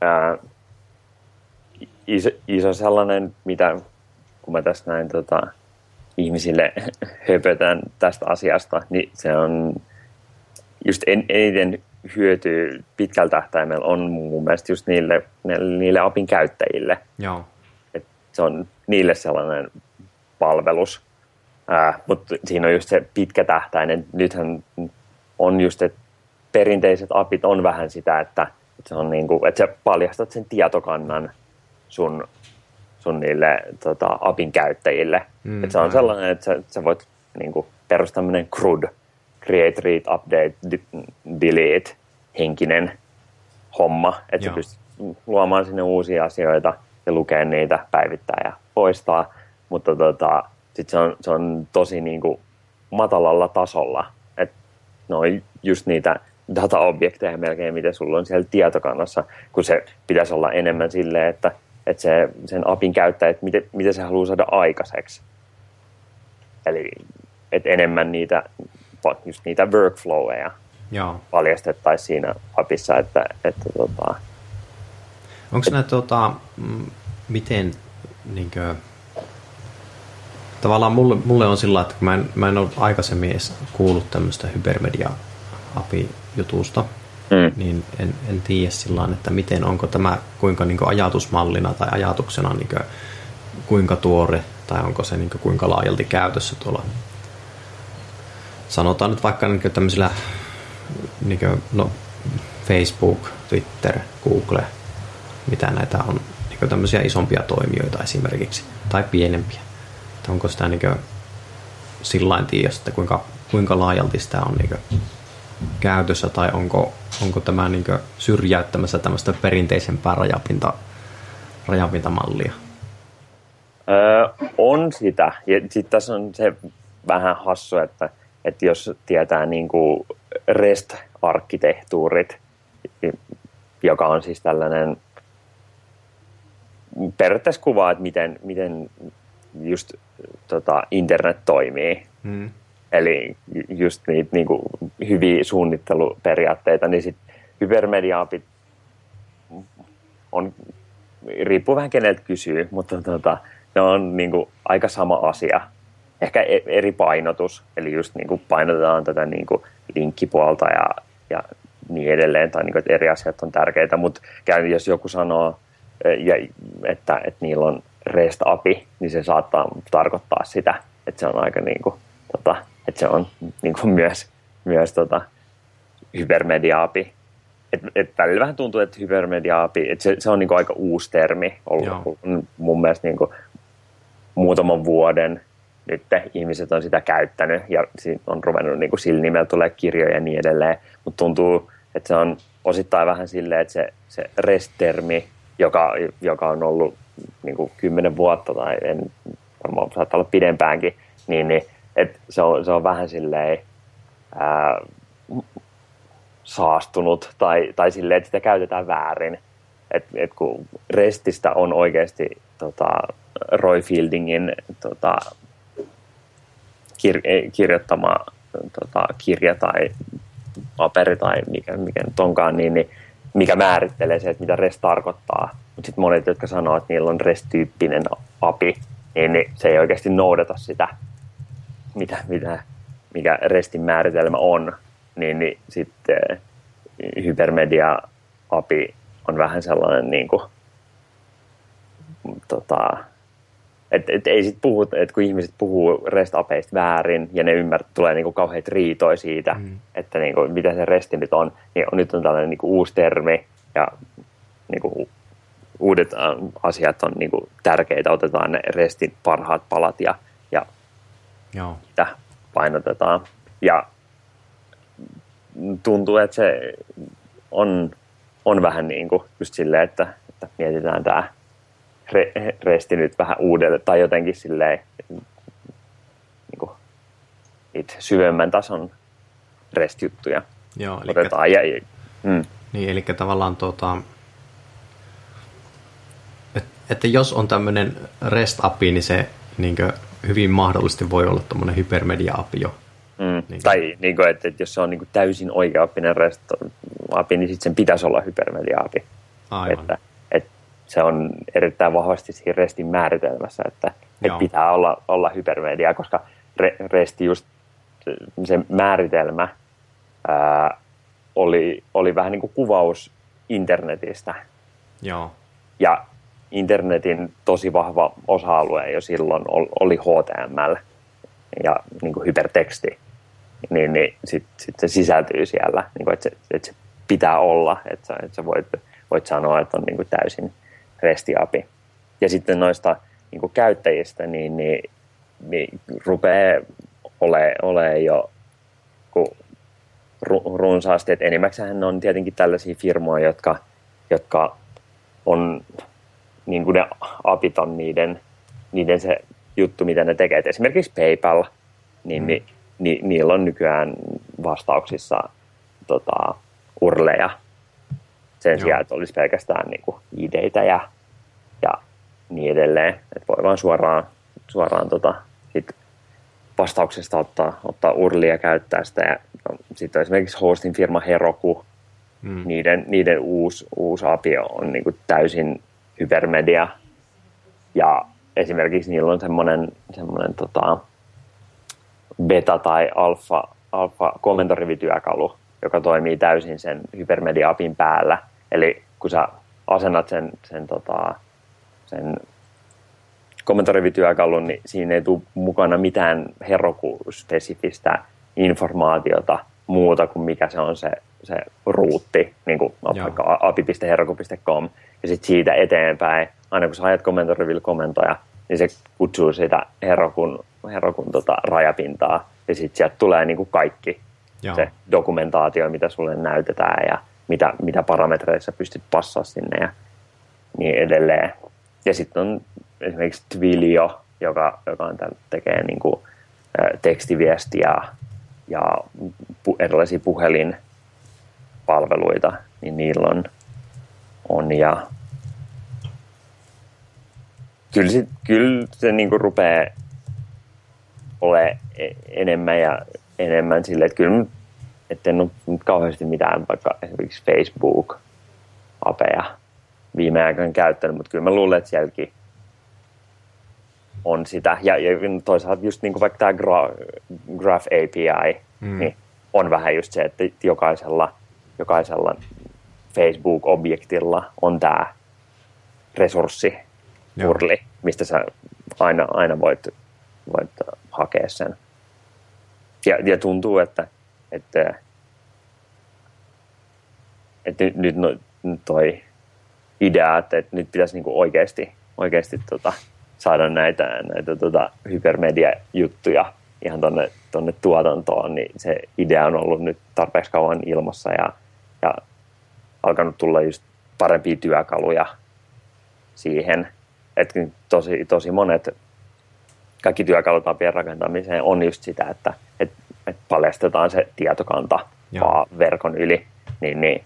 ää... Iso, iso sellainen, mitä kun mä tässä näin tota, ihmisille höpötän tästä asiasta, niin se on just en, eniten hyötyä pitkällä tähtäimellä on mun mielestä just niille, niille apin käyttäjille. Joo. Et se on niille sellainen palvelus, äh, mutta siinä on just se pitkä tähtäinen. Nythän on just, että perinteiset apit on vähän sitä, että, että, se on niinku, että sä paljastat sen tietokannan sun, sun niille tota, apin käyttäjille. Mm, että se on sellainen, että sä, sä voit niinku, perustaa tämmöinen C R U D, create, read, update, di- delete, henkinen homma, että sä pystyt luomaan sinne uusia asioita ja lukea niitä, päivittää ja poistaa, mutta tota, sit se, on, se on tosi niinku, matalalla tasolla, että ne on just niitä dataobjekteja melkein, mitä sulla on siellä tietokannassa, kun se pitäisi olla enemmän silleen, että että se, sen apin käyttäjä, että miten, miten se haluaa saada aikaiseksi. Eli että enemmän niitä, just niitä workfloweja paljastettaisiin siinä apissa. Että, että, tota, onko et, nämä, tota, miten, niinkö, tavallaan mulle, mulle on sillä, että mä en, mä en ole aikaisemmin edes kuullut tämmöistä hypermedia-api-jutusta, Mm. niin en, en tiedä sillain, että miten onko tämä kuinka niin kuin ajatusmallina tai ajatuksena niin kuin, kuinka tuore tai onko se niin kuin, kuinka laajalti käytössä tuolla sanotaan nyt vaikka niin kuin tämmöisillä niin kuin, no, Facebook, Twitter, Google mitä näitä on niin Käyttääkö tämmöisiä isompia toimijoita esimerkiksi, tai pienempiä? Että onko sitä niin sillain tiedä, että kuinka, kuinka laajalti sitä on niin käytössä, tai onko, onko tämä niin syrjäyttämässä tämmöistä perinteisempää rajapinta, rajapintamallia? Öö, on sitä. Ja sitten tässä on se vähän hassu, että, että jos tietää niin kuin REST-arkkitehtuurit, joka on siis tällainen periaatteessa kuva, että miten, miten just tota, internet toimii. Mm. Eli just niitä niin kuin hyviä suunnitteluperiaatteita, niin sitten hypermediaapit on, riippuu vähän keneltä kysyy, mutta tota, ne on niin kuin aika sama asia. Ehkä eri painotus, eli just niin kuin painotetaan tätä niin kuin linkkipuolta ja, ja niin edelleen, tai niin kuin, että eri asiat on tärkeitä, mutta jos joku sanoo, ja, että, että niillä on REST A P I, niin se saattaa tarkoittaa sitä, että se on aika niin kuin, tota, että se on niin kuin myös, myös tota, hypermedia A P I. Et, et välillä vähän tuntuu, että hypermedia A P I, että se, se on niin kuin aika uusi termi ollut. Joo. Mun mielestä niin kuin muutaman vuoden nyt ihmiset on sitä käyttänyt ja on ruvennut niin kuin sillä nimellä tulee kirjoja ja niin edelleen, mutta tuntuu, että se on osittain vähän silleen, että se, se REST-termi, joka, joka on ollut niin kuin kymmenen vuotta tai en varmaan saattaa olla pidempäänkin, niin, niin et se, on, se on vähän silleen ää, saastunut tai, tai silleen, että sitä käytetään väärin. Et, et kun RESTistä on oikeasti tota, Roy Fieldingin tota, kir- kirjoittama tota, kirja tai paperi tai mikä, mikä nyt onkaan, niin, niin mikä määrittelee se, että mitä REST tarkoittaa. Mutta sitten monet, jotka sanoo, että niillä on REST-tyyppinen A P I, niin se ei oikeasti noudata sitä, mitä, mitä, mikä RESTin määritelmä on. Niin, niin sitten eh, hypermedia A P I on vähän sellainen, niin kuin, tota, että et ei sit puhu, että kun ihmiset puhuu REST A P I:stä väärin ja ne ymmärtää, tulee niin kuin kauheat riitoja siitä, mm. että niin kuin, mitä se REST nyt on, niin nyt on tällainen niin kuin uusi termi ja niin kuin, uudet asiat on niin kuin tärkeitä, otetaan ne RESTin parhaat palat ja, ja Joo. sitä painotetaan. Ja tuntuu, että se on, on vähän niin kuin just silleen, että, että mietitään tämä re, resti nyt vähän uudelleen tai jotenkin silleen niin kuin niitä syvemmän tason restijuttuja. Joo, eli, otetaan. Ja, ja, mm. niin, eli tavallaan tuota, että, että jos on tämmöinen REST-A P I, niin se niin kuin hyvin mahdollisesti voi olla tämmöinen hypermedia-A P I jo. Mm. Niin. Tai niin kuin, että, että jos se on niin kuin täysin oikeaoppinen REST A P I, niin sitten sen pitäisi olla hypermedia A P I. Aivan. Että, että se on erittäin vahvasti siinä RESTin määritelmässä, että, että pitää olla, olla hypermedia, koska re, resti just se määritelmä ää, oli, oli vähän niin kuin kuvaus internetistä. Joo. Ja internetin tosi vahva osa-alue jo silloin oli H T M L ja niin kuin hyperteksti, niin, niin sitten sit se sisältyy siellä, niin kuin, että, se, että se pitää olla, että sä, että sä voit, voit sanoa, että on niin kuin täysin restiapi. Ja sitten noista niin kuin käyttäjistä, niin, niin, niin rupeaa olemaan ole jo ru, runsaasti, että enimmäkseen on tietenkin tällaisia firmoja, jotka, jotka on, niin kuin ne apit on niiden, niiden se juttu, mitä ne tekee. Et esimerkiksi PayPal, niin mm. ni, ni, niillä on nykyään vastauksissa tota, urleja sen Joo. sijaan, että olisi pelkästään niin kuin I D:itä ja, ja niin edelleen. Et voi vaan suoraan, suoraan tota, sit vastauksesta ottaa, ottaa urlia ja käyttää sitä. No, sitten esimerkiksi hostin firma Heroku, mm. niiden, niiden uusi, uusi A P I on niin kuin täysin hypermedia ja esimerkiksi niillä on semmoinen, semmoinen tota beta- tai alfa, alfa komentorivityökalu, joka toimii täysin sen hypermedia-apin päällä. Eli kun sä asennat sen, sen, tota, sen komentorivityökalun, niin siinä ei tule mukana mitään Heroku-spesifistä informaatiota muuta kuin mikä se on se, se ruutti, niin kuin vaikka a p i piste heroku piste com. Ja sitten siitä eteenpäin aina kun sä ajat komentoriville-komentoja, niin se kutsuu sitä Herokun, herokun tota rajapintaa, ja sitten sieltä tulee niin kuin kaikki Joo. se dokumentaatio, mitä sulle näytetään, ja mitä, mitä parametreissa pystyt passaa sinne, ja niin edelleen. Ja sitten on esimerkiksi Twilio, joka, joka on tämän, tekee niin kuin tekstiviestiä ja pu, erilaisia puhelinpalveluita, niin niillä on, on ja kyllä se, kyllä se niin kuin rupeaa olemaan enemmän ja enemmän silleen, että kyllä että en ole kauheasti mitään vaikka esimerkiksi Facebook-apeja viime aikoina käyttänyt, mutta kyllä mä luulen, että sielläkin on sitä. Ja, ja toisaalta just niin kuin vaikka tämä Graph A P I, mm. niin on vähän just se, että jokaisella, jokaisella Facebook-objektilla on tämä resurssi, urli, mistä sä aina, aina voit, voit hakea sen. Ja, ja tuntuu, että, että, että nyt, nyt no, toi idea, että, että nyt pitäisi niinku oikeasti, oikeasti tota, saada näitä, näitä tota, hypermedia-juttuja ihan tonne, tonne tuotantoon, niin se idea on ollut nyt tarpeeksi kauan ilmassa ja, ja alkanut tulla just parempia työkaluja siihen. Että tosi, tosi monet, kaikki työkalut apien rakentamiseen on just sitä, että et, et paljastetaan se tietokanta vaan verkon yli, niin, niin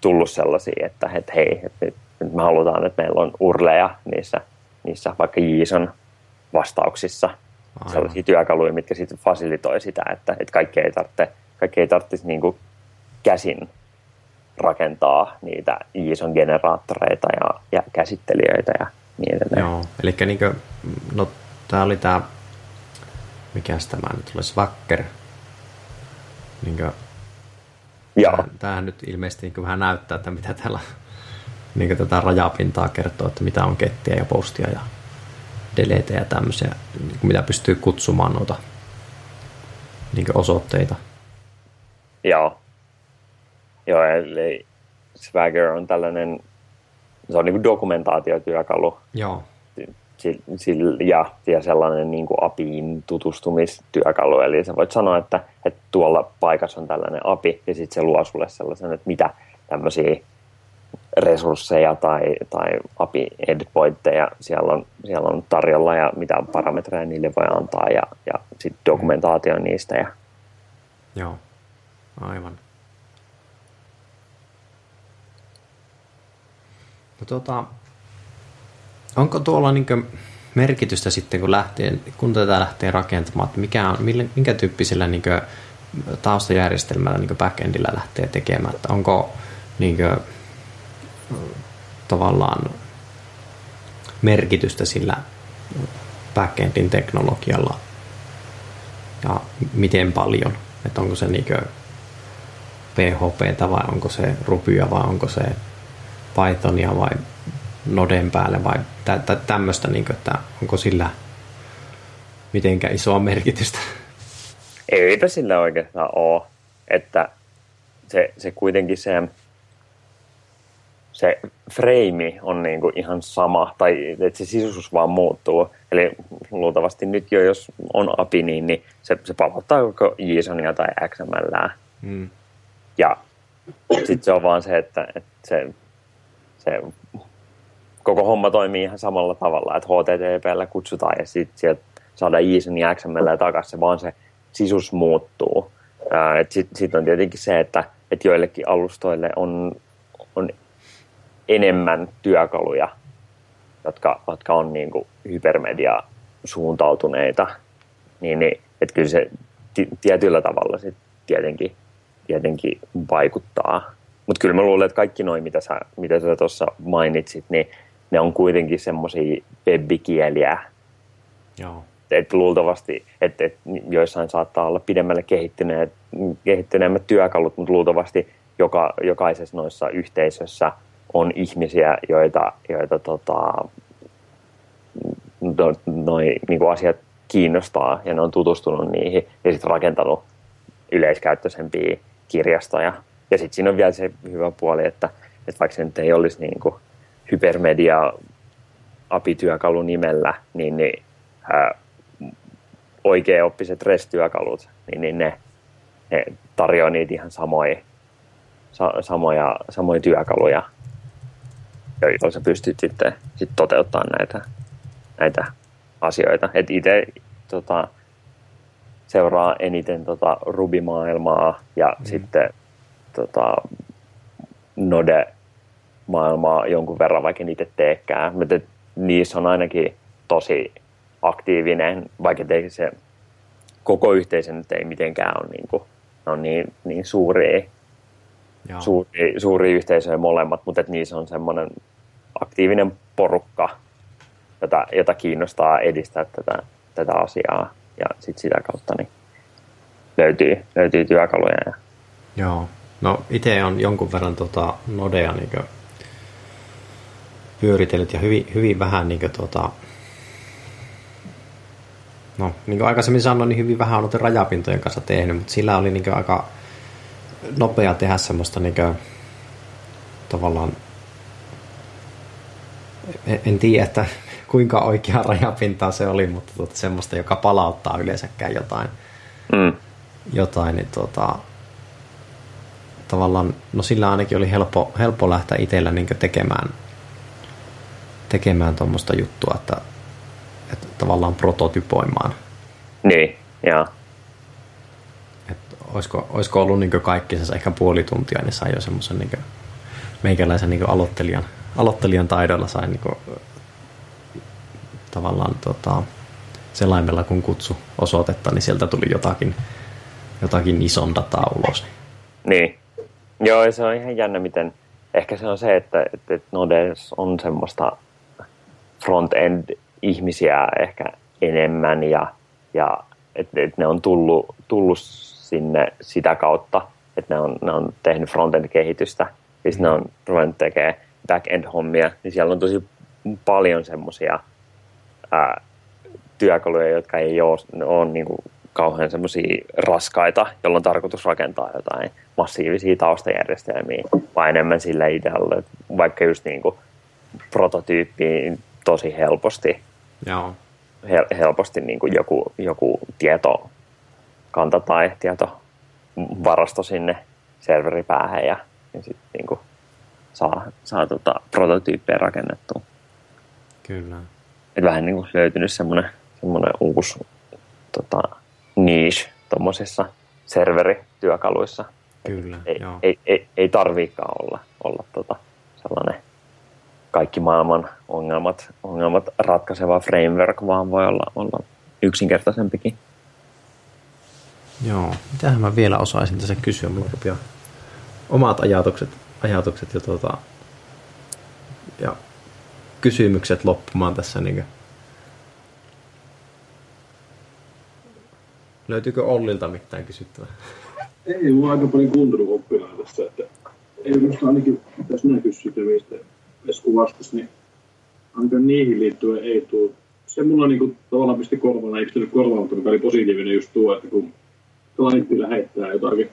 tullut sellaisia, että et hei, et me halutaan, että meillä on urleja niissä, niissä vaikka JSON vastauksissa, Aivan. sellaisia työkaluja, mitkä sitten fasilitoi sitä, että et kaikki ei tarvitse, kaikki ei tarvitsisi niinku käsin rakentaa niitä JSON-generaattoreita ja, ja käsittelijöitä ja niin Joo, eli niinkö, no tää oli tää, mikäs tämä nyt oli, Swagger, niinkö, tämähän, tämähän nyt ilmeisesti niinkö vähän näyttää, että mitä täällä, niinkö tätä rajapintaa kertoo, että mitä on gettiä ja postia ja deleteja ja tämmöisiä, niinkö mitä pystyy kutsumaan noita, niinkö osoitteita. Joo, joo, eli Swagger on tällainen, se on niin kuin dokumentaatiotyökalu. Joo. Ja, ja sellainen niin kuin A P I:n tutustumistyökalu. Eli sä voit sanoa, että, että tuolla paikassa on tällainen A P I, ja sitten se luo sulle sellaisen, että mitä tämmöisiä resursseja tai, tai A P I-endpointteja siellä on, siellä on tarjolla, ja mitä parametreja niille voi antaa, ja, ja sitten dokumentaatio niistä. Ja... Joo, aivan. No, tuota, onko tuolla niin kuin merkitystä sitten, kun, lähtee, kun tätä lähtee rakentamaan, että mikä on, minkä tyyppisellä niin kuin taustajärjestelmällä niin kuin backendillä lähtee tekemään? Että onko niin kuin, tavallaan merkitystä sillä backendin teknologialla ja miten paljon? Että onko se niin kuin P H P:tä vai onko se Rubya vai onko se Pythonia vai Noden päälle vai tä- tä- tämmöistä, niin kuin, että onko sillä mitenkään isoa merkitystä? Eipä sillä oikeastaan ole, että se, se kuitenkin se, se frame on niin kuin ihan sama, tai että se sisustus vaan muuttuu. Eli luultavasti nyt jo, jos on A P I, niin, niin se, se palauttaa koko JSONia tai X M L:ää. Mm. Ja sitten se on vaan se, että, että se Se koko homma toimii ihan samalla tavalla, että H T T P:llä kutsutaan ja sitten sieltä saadaan JSON ja X M L takaisin, vaan se sisus muuttuu. Sitten sit on tietenkin se, että et joillekin alustoille on, on enemmän työkaluja, jotka, jotka on niinku hypermedia suuntautuneita, niin, niin että kyllä se t- tietyllä tavalla sit tietenkin, tietenkin vaikuttaa. Mutta kyllä mä luulen, että kaikki noi, mitä sä, mitä sä tuossa mainitsit, niin ne on kuitenkin semmoisia webbikieliä. Joo. Et luultavasti, että et joissain saattaa olla pidemmälle kehittyneet, kehittyneemmät työkalut, mutta luultavasti joka, jokaisessa noissa yhteisössä on ihmisiä, joita, joita tota, no, noi niinku asiat kiinnostaa ja ne on tutustunut niihin ja sitten rakentanut yleiskäyttöisempiä kirjastoja. Ja sitten siinä on vielä se hyvä puoli, että, että vaikka se nyt ei olisi niin kuin hypermedia A P I-työkalu nimellä, niin, niin ää, oikeaoppiset REST-työkalut, niin, niin ne, ne tarjoaa niitä ihan samoja, sa, samoja, samoja työkaluja, joilla sä pystyt sitten sit toteuttamaan näitä, näitä asioita. Et itse tota, seuraa eniten tota, Ruby-maailmaa ja mm-hmm. sitten tota, Node-maailmaa jonkun verran, vaikka niitä teekään. Mutta niissä on ainakin tosi aktiivinen, vaikka se koko yhteisö nyt ei mitenkään ole niin, kuin, on niin, niin suuria, suuria, suuria yhteisöjä molemmat, mutta niissä on semmoinen aktiivinen porukka, jota, jota kiinnostaa edistää tätä, tätä asiaa ja sit sitä kautta niin löytyy, löytyy työkaluja. Ja... Joo. No itse on jonkun verran tota Nodea niin kuin pyöritellyt ja hyvin, hyvin vähän niin kuin tota... No, niin kuin aikaisemmin sanoin, niin hyvin vähän on ollut rajapintojen kanssa tehnyt, mutta sillä oli niin kuin aika nopea tehdä semmoista niin kuin, tavallaan, en tiedä, että kuinka oikea rajapintaa se oli, mutta tuota, semmoista, joka palauttaa yleensäkään jotain, mm. jotain niin tuota, tavallaan, no sillä ainakin oli helppo, helppo lähteä itsellä niin kuin tekemään tekemään tuommoista juttua, että että tavallaan prototypoimaan. Niin, joo. Että olisiko, olisiko ollut niin kaikkisensa ehkä puoli tuntia, niin sai jo semmoisen niin meikäläisen niin aloittelijan, aloittelijan taidoilla sai niin kuin, tavallaan tota, selaimella kun kutsu osoitetta, niin sieltä tuli jotakin, jotakin ison dataa ulos. Niin. Joo, ja se on ihan jännä, miten ehkä se on se, että, että Nodes on semmoista front-end ihmisiä ehkä enemmän ja, ja että et ne on tullut, tullut sinne sitä kautta, että ne on, ne on tehnyt frontend-kehitystä ja sitten ne on ruvennut tekemään backend-hommia, niin siellä on tosi paljon semmoisia työkaluja, jotka ei ole, ole niin kuin kauhean semmoisia raskaita, jolla on tarkoitus rakentaa jotain massiivisia taustajärjestelmiä, vaan enemmän sillä idealla, vaikka just niin kuin prototyyppiin tosi helposti. Joo. Hel, helposti niin kuin joku, joku tietokanta tai tietovarasto sinne serveripäähän ja, ja sitten niin kuin saa, saa tota prototyyppejä rakennettua. Kyllä. Et vähän niin kuin löytynyt semmoinen semmoinen uusi tota, niche tuommoisissa serverityökaluissa. Kyllä, ei, joo. Ei, ei, ei tarviikaan olla, olla tota sellainen kaikki maailman ongelmat, ongelmat ratkaiseva framework, vaan voi olla, olla yksinkertaisempikin. Joo, mitähän mä vielä osaisin tässä kysyä, mulla rupeaa omat ajatukset, ajatukset ja, tuota, ja kysymykset loppumaan tässä. Niin löytyykö Ollilta mitään kysyttävää? Ei, mulla on aika paljon kuuntelun oppia tässä, että ei minusta ainakin pitäisi minä kysyä mistä. Esku vastasi, niin ainakaan niihin liittyen ei tule. Se mulla niinku tavallaan pisti korvana, ei pistänyt korvaan, mutta oli positiivinen just tuo, että kun klientti lähettää jotakin,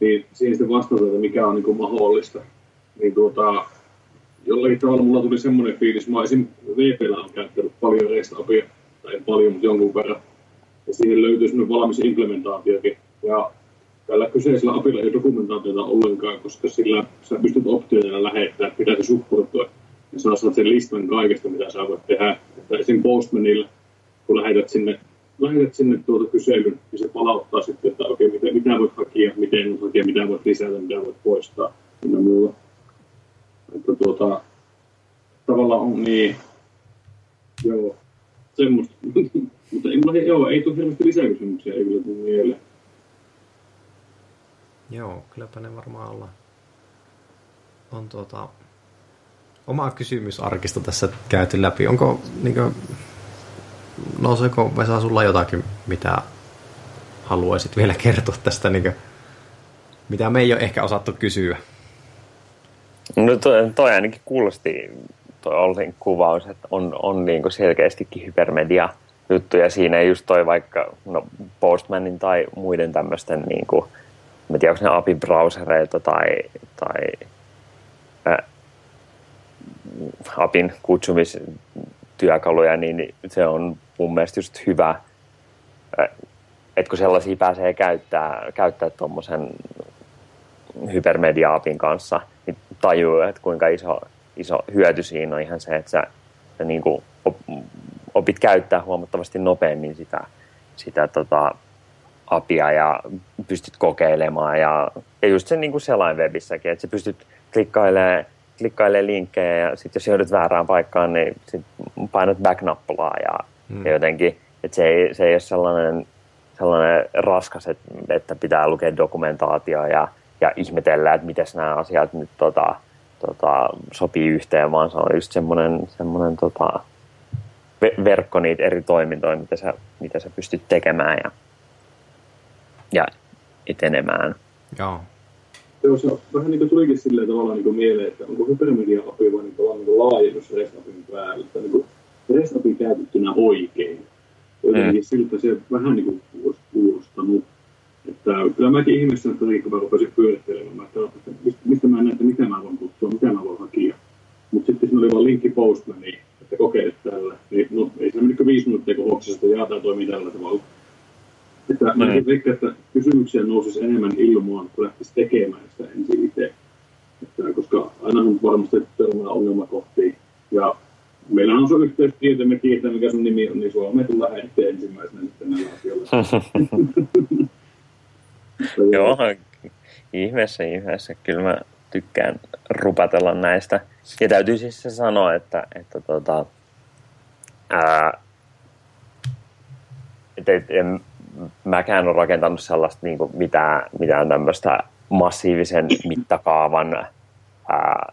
niin siihen sitten vastata, että mikä on niinku mahdollista. Niin tuota, jollakin tavalla mulla tuli semmoinen fiilis, mä esim. V P:llä on käyttänyt paljon REST-apia, tai paljon, mutta jonkun verran. Ja siihen löytyy semmoinen valmis implementaatiokin. Ja tällä kyseisellä apilla ei dokumentaatiota ollenkaan, koska sillä sä pystyt optioina lähettämään, mitä se supportoi. Ja sä saat sen listan kaikesta, mitä sä voit tehdä. Että esim. Postmanilla, kun lähetät sinne, lähetät sinne tuota kyselyn, niin se palauttaa sitten, että okei, okay, mitä, mitä voit hakea, miten voit hakea, mitä voit lisätä, mitä voit poistaa, mitä muuta. Että tuota, tavallaan on niin, joo, semmoista. Mutta ei, joo, ei tule hirveästi lisäkysymyksiä, ei kyllä tule mieleen. Joo, kylläpä ne varmaan ollaan. On tuota, oma kysymysarkisto tässä käyty läpi. Onko, niinkö, nouseeko Vesa sulla jotakin, mitä haluaisit vielä kertoa tästä, niinkö, mitä me ei ole ehkä osattu kysyä? No toi, toi ainakin kuulosti, toi Ollin kuvaus, että on, on niinku selkeästikin hypermedia-juttuja siinä. Just toi vaikka no, Postmanin tai muiden tämmöisten niinku... Mä tiedän, onko ne A P I-browsereita tai, tai ä, appin kutsumistyökaluja, niin se on mun mielestä just hyvä, että kun sellaisia pääsee käyttää, käyttää tuommoisen hypermedia-appin kanssa, niin tajuu, että kuinka iso, iso hyöty siinä on ihan se, että sä, sä niin kuin opit käyttää huomattavasti nopeammin sitä, sitä tota, apia ja pystyt kokeilemaan. Ja, ja just se niin kuin selainwebissäkin, että sä pystyt klikkailemaan klikkailee linkkejä ja sitten jos joudut väärään paikkaan, niin sit painat back-nappulaa ja, hmm. ja jotenkin, että se ei, se ei ole sellainen, sellainen raskas, että, että pitää lukea dokumentaatio ja, ja ihmetellä, että miten nämä asiat nyt tota, tota, sopii yhteen, vaan se on just semmoinen, semmoinen tota, verkko niitä eri toimintoja, mitä sä, mitä sä pystyt tekemään ja, ja etenemään. Joo. Joo, vähän niin kuin tulikin sillä tavalla niin kuin mieleen, että onko hypermedia-api vai niin tavallaan niin laajennus REST-apin päälle, että niin REST-api käytettynä oikein. Jotenkin mm. siltä se vähän niin kuin olisi kuulostanut. Että kyllä mäkin ihmeessä, että kun mä rupesin pyörittelemään, että mistä mä en näe, mitä mä voin kutsua, mitä mä voin hakia. Mutta sitten siinä oli vaan linkki Postmaniin, että kokeile tällä. Niin, no ei se mennyt viisi minuuttia, kun hoksasta, että jaa, tämä toimii tällä tavalla. Että mm. mä veikkaan, että kysymyksiä nousisi enemmän ilmaan, kun lähtisi tekemään sitä ensin itse. Että, koska aina on varmasti törmää ongelmakohtia. Ja meillä on se yhteystieto, me tiedetään, mikä sun nimi on, niin sua me tullaan eteen ensimmäisenä sitten näillä asioilla. Joo, ihmeessä, ihmeessä. Kyllä mä tykkään rupatella näistä. Ja täytyy siis se sanoa, että... että tota, ää, et, et, en, mäkään on rakentanut sellaista niin kuin mitään, mitään tämmöistä massiivisen mittakaavan ää,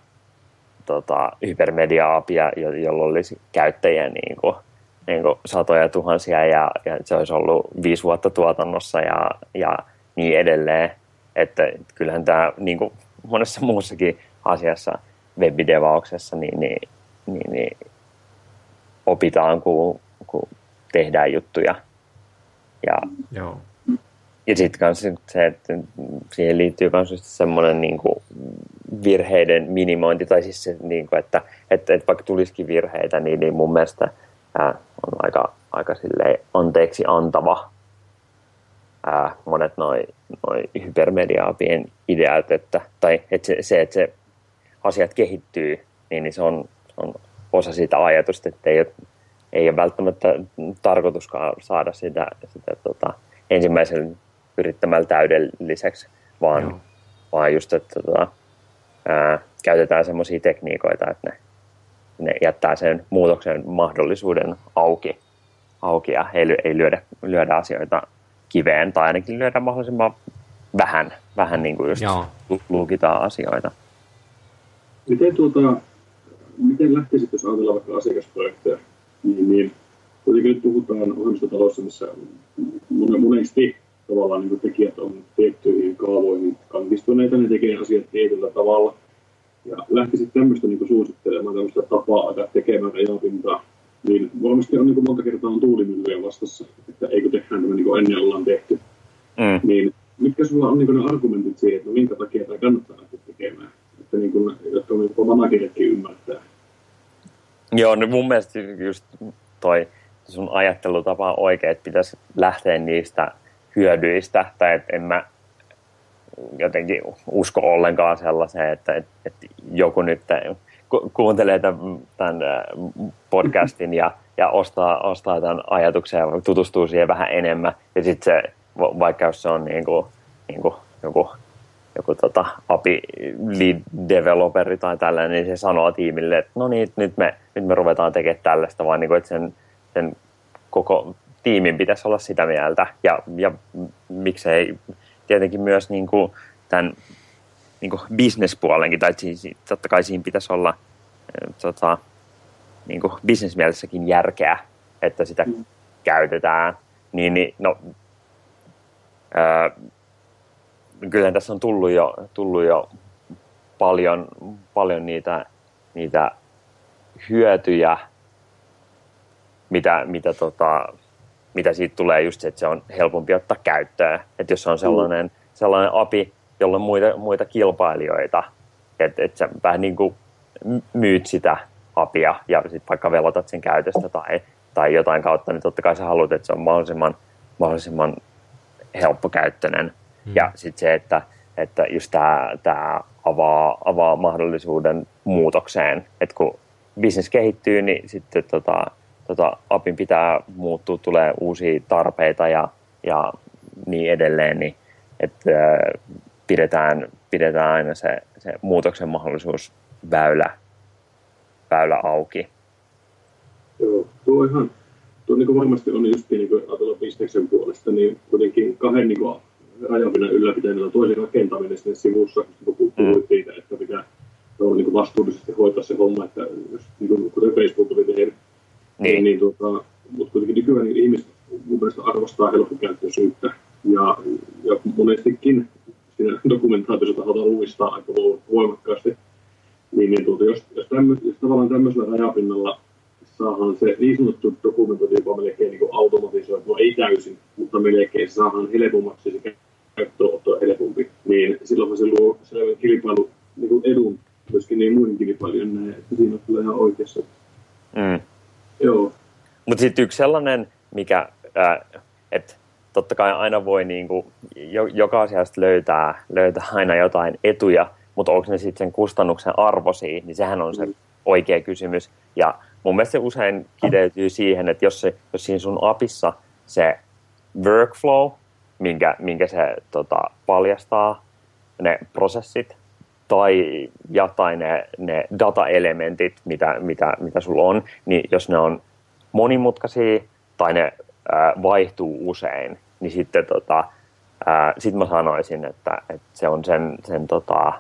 tota, hypermedia-apia, jolla olisi käyttäjiä niin kuin, niin kuin satoja tuhansia ja, ja se olisi ollut viisi vuotta tuotannossa ja, ja niin edelleen. Että kyllähän tämä niin kuin monessa muussakin asiassa webidevauksessa niin, niin, niin, niin opitaan, kun, kun tehdään juttuja. Ja, Joo. ja sitten se, että siihen liittyy myös semmoinen niinku virheiden minimointi, tai siis se, niinku, että, että, että vaikka tulisikin virheitä, niin, niin mun mielestä ää, on aika, aika silleen anteeksi antava ää, monet noi, noi hypermedia-apien ideat, että, tai että se, se, että se asiat kehittyy, niin, niin se, on, se on osa siitä ajatusta, että ei ole Ei ole välttämättä tarkoituskaan saada sitä, sitä tota, ensimmäisen yrittämällä täydelliseksi, vaan, vaan just, että tota, ää, käytetään semmoisia tekniikoita, että ne, ne jättää sen muutoksen mahdollisuuden auki, auki ja ei, ei lyödä, lyödä asioita kiveen tai ainakin lyödä mahdollisimman vähän, vähän niin kuin just lukitaan asioita. Miten, tuota, miten lähtisit, jos ajatellaan vaikka asiakasprojekteja? Niin, niin. Kuitenkin nyt puhutaan ohjelmistotalossa, missä monesti tavallaan niin tekijät on tiettyihin kaavoihin kankistuneita, ne tekee asiat tietyllä tavalla. Ja lähtisit tämmöistä niin suosittelemaan, tämmöistä tapaa aika tekemään rajapintaa, niin varmasti on niin monta kertaa on tuulimyllyjä vastassa, että eikö tehdään tämä niin ennen ollaan tehty. Mm. Niin, mitkä sulla on niin ne argumentit siihen, että minkä takia tämä kannattaa lähteä tekemään, että niin kuin, jotka on jopa manageritkin ymmärtää? Joo, niin mun mielestä just toi sun ajattelutapa on oikein, että pitäisi lähteä niistä hyödyistä, tai että en mä jotenkin usko ollenkaan sellaiseen, että, että joku nyt ku- kuuntelee tämän podcastin ja, ja ostaa, ostaa tämän ajatuksen ja tutustuu siihen vähän enemmän, ja sitten se, vaikka jos se on niin kuin, niin kuin joku... joku tota, A P I lead developeri tai tällainen, niin se sanoo tiimille, että no niin, nyt me, nyt me ruvetaan tekemään tällaista, vaan niin kuin, että sen, sen koko tiimin pitäisi olla sitä mieltä. Ja, ja miksei tietenkin myös niin kuin tämän niin kuin business-puolenkin, tai siis, totta kai siinä pitäisi olla tota, niin kuin business-mielessäkin järkeä, että sitä mm. käytetään. Niin, niin no... Ää, Kyllähän tässä on tullut jo, tullut jo paljon, paljon niitä, niitä hyötyjä, mitä, mitä, tota, mitä siitä tulee just se, että se on helpompi ottaa käyttöön. Että jos on sellainen, sellainen A P I, jolla on muita, muita kilpailijoita, että et sä vähän niin kuin myyt sitä apia ja sitten vaikka velotat sen käytöstä tai, tai jotain kautta, niin totta kai sä haluat, että se on mahdollisimman, mahdollisimman helppokäyttöinen. Mm. Ja sitten se, että, että just tämä avaa, avaa mahdollisuuden muutokseen, että kun business kehittyy, niin sitten tota, tota, apin pitää muuttua, tulee uusia tarpeita ja, ja niin edelleen, niin että pidetään, pidetään aina se, se muutoksen mahdollisuus väylä, väylä auki. Joo, tuo ihan, tuo niin kuin varmasti on justiin, niin kuin ajatellaan bisneksen puolesta, niin kuitenkin kahden niin kuin rajaminen ylläpitäjänä toisen rakentaminen sinne sivussa, kun puhutaan mm. siitä, että pitää on, niin kuin vastuullisesti hoitaa se homma, että jos, niin kuin, kuten Facebook oli tehnyt, niin, niin tuota, mutta kuitenkin nykyään niin ihmiset mun mielestä arvostaa helppokäyttöisyyttä ja, ja monestikin siinä dokumentaatiossa halutaan luistaa aika voimakkaasti, niin, niin tuota, jos, jos, tämmö, jos tavallaan tämmöisellä rajapinnalla saadaan se niin sanottu dokumentointi, joka melkein niin automatisoitu, no ei täysin, mutta melkein saadaan helpommaksi se käyttöönotto helpompi, niin silloinhan se luo sellainen kilpailu niin edun myöskin niin muiden kilpailijoiden näin, että siinä on kyllä ihan oikeassa. Mm. Joo. Mutta sitten yksi sellainen, mikä, äh, että totta kai aina voi niinku, jo, joka asiasta löytää, löytää aina jotain etuja, mutta onko ne sitten sen kustannuksen arvoisia, niin sehän on se oikea kysymys. Ja mun mielestä se usein kideytyy siihen, että jos, se, jos siinä sun apissa se workflow, minkä, minkä se tota, paljastaa, ne prosessit tai, ja, tai ne, ne dataelementit, mitä, mitä, mitä sulla on, niin jos ne on monimutkaisia tai ne ää, vaihtuu usein, niin sitten tota, ää, sit mä sanoisin, että, että se on sen, sen tota,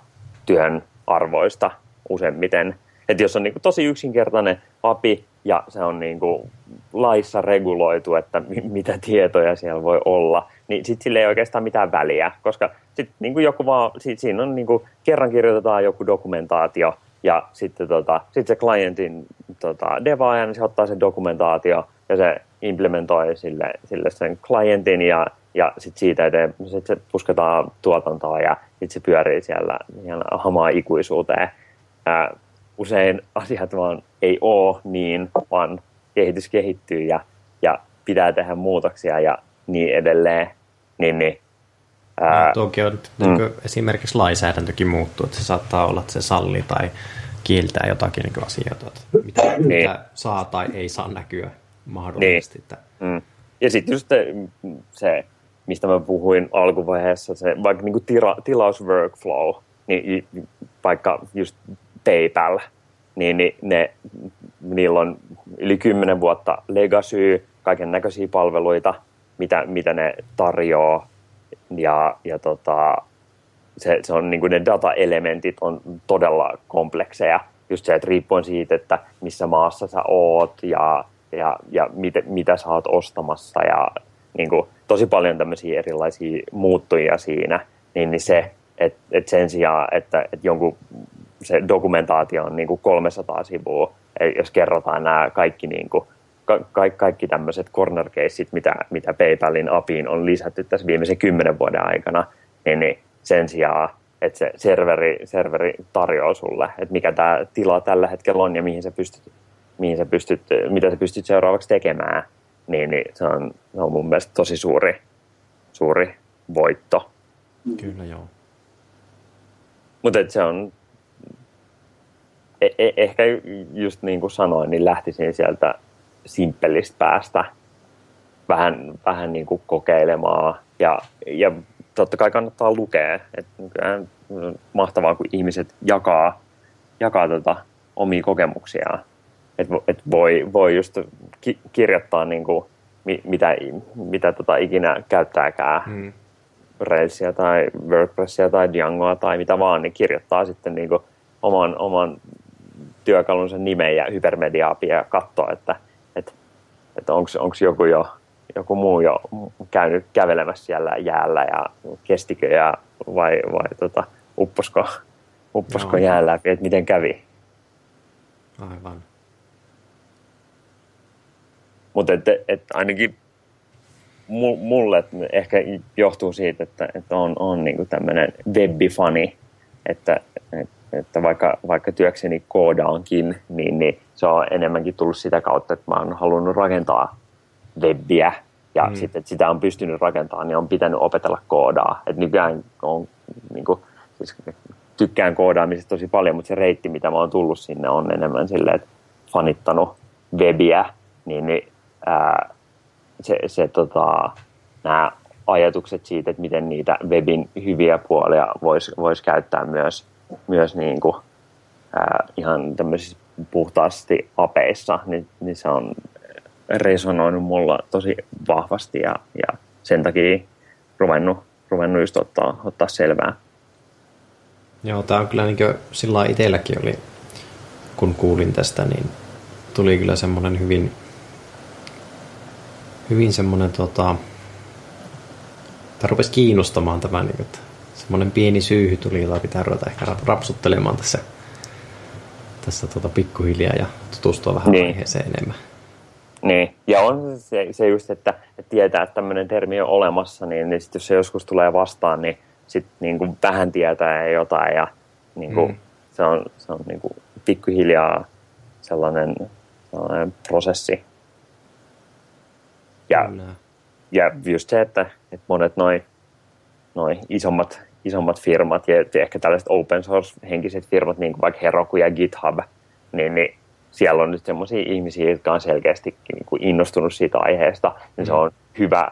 työn arvoista useimmiten. Että jos on niinku tosi yksinkertainen A P I ja se on niinku laissa reguloitu, että m- mitä tietoja siellä voi olla, niin sitten sillä ei oikeastaan mitään väliä, koska sitten niinku joku vaan, si- siinä on niinku, kerran kirjoitetaan joku dokumentaatio ja sitten tota, sit se klientin tota, devaaja, niin se ottaa sen dokumentaatio ja se implementoi sille, sille sen klientin ja, ja sitten siitä eteen, sit se pusketaan tuotantoon ja sitten se pyörii siellä ihan hamaa ikuisuuteen. Ää, Usein asiat vaan ei ole niin, vaan kehitys kehittyy ja, ja pitää tehdä muutoksia ja niin edelleen. Niin, niin, ää, no, toki on, mm. esimerkiksi lainsäädäntökin muuttuu, että se saattaa olla, että se sallii tai kieltää jotakin niin asioita, mitä, niin. mitä saa tai ei saa näkyä mahdollisesti. Niin. Mm. Ja sitten just se, mistä mä puhuin alkuvaiheessa, se vaikka niin kuin tira, tilausworkflow, niin vaikka just PayPal, niin, niin ne, niillä on yli kymmenen vuotta legacy, kaiken näköisiä palveluita, mitä, mitä ne tarjoaa. Ja, ja tota, se, se on, niin kuin ne data-elementit on todella komplekseja. Just se, että riippuen siitä, että missä maassa sä oot ja, ja, ja mit, mitä sä oot ostamassa. Ja niin kuin, tosi paljon tämmöisiä erilaisia muuttujia siinä. Niin, niin se, että et sen sijaan, että et jonkun se dokumentaatio on niin kuin kolmesataa sivua, jos kerrotaan nämä kaikki, niin kuin, ka- kaikki tämmöiset corner caseit, mitä, mitä PayPalin apiin on lisätty tässä viimeisen kymmenen vuoden aikana, niin, niin sen sijaan, että se serveri, serveri tarjoaa sulle, että mikä tämä tila tällä hetkellä on ja mihin sä pystyt, mihin sä pystyt, mitä sä pystyt seuraavaksi tekemään, niin, niin se, on, se on mun mielestä tosi suuri, suuri voitto. Kyllä, joo. Mutta se on Eh- ehkä just niin kuin sanoin, niin lähtisin sieltä simppelistä päästä vähän, vähän niin kuin kokeilemaan. Ja, ja totta kai kannattaa lukea. Et mahtavaa, kun ihmiset jakaa, jakaa tota omia kokemuksiaan. Et, et voi, voi just ki- kirjoittaa, niin kuin, mi- mitä, mitä tota ikinä käyttääkään. Hmm. Railsia tai WordPressia tai Djangoa tai mitä vaan, niin kirjoittaa sitten niin kuin oman, oman työkalunsa nimen ja hypermedia-apia ja katsoa, että, että, että onko joku, jo, joku muu jo käynyt kävelemässä siellä jäällä ja kestikö ja vai, vai tota, upposko, upposko jään läpi, että miten kävi. Aivan. Mutta et, et ainakin mulle ehkä johtuu siitä, että, että on, on niinku tämmöinen webifani, että, että että vaikka, vaikka työkseni koodaankin, niin, niin se on enemmänkin tullut sitä kautta, että mä oon halunnut rakentaa webbiä ja mm. sitten, että sitä on pystynyt rakentamaan, niin on pitänyt opetella koodaa. Et nykyään on, niin kuin, siis tykkään koodaamisesta tosi paljon, mutta se reitti, mitä mä oon tullut sinne, on enemmän silleen, että fanittanut webbiä, niin, niin ää, se, se tota, nämä ajatukset siitä, että miten niitä webin hyviä puolia voisi vois käyttää myös, myös niin kuin, ää, ihan tämmöisissä puhtaasti apeissa, niin, niin se on resonoinut mulla tosi vahvasti ja, ja sen takia ruvennut, ruvennut just ottaa, ottaa selvää. Joo, tämä on kyllä niin kuin sillä itselläkin oli, kun kuulin tästä, niin tuli kyllä semmoinen hyvin, hyvin semmoinen tota, tämä rupesi kiinnostamaan tämä, niin että semmoinen pieni syyhy tuli, jota pitää ruveta ehkä rapsuttelemaan tässä, tässä tota, pikkuhiljaa ja tutustua vähän niin. aiheeseen enemmän. Niin, ja on se, se just, että, että tietää, että tämmöinen termi on olemassa, niin, niin sit jos se joskus tulee vastaan, niin sitten niin vähän tietää jotain ja niin kuin, mm. se on, se on niin kuin pikkuhiljaa sellainen, sellainen prosessi. Ja, mm. ja just se, että, että monet noi, noi isommat, isommat firmat ja ehkä tällaiset open source-henkiset firmat, niin kuin vaikka Heroku ja GitHub, niin, niin siellä on nyt semmoisia ihmisiä, jotka on selkeästi niin kuin innostunut siitä aiheesta, niin mm. se on hyvä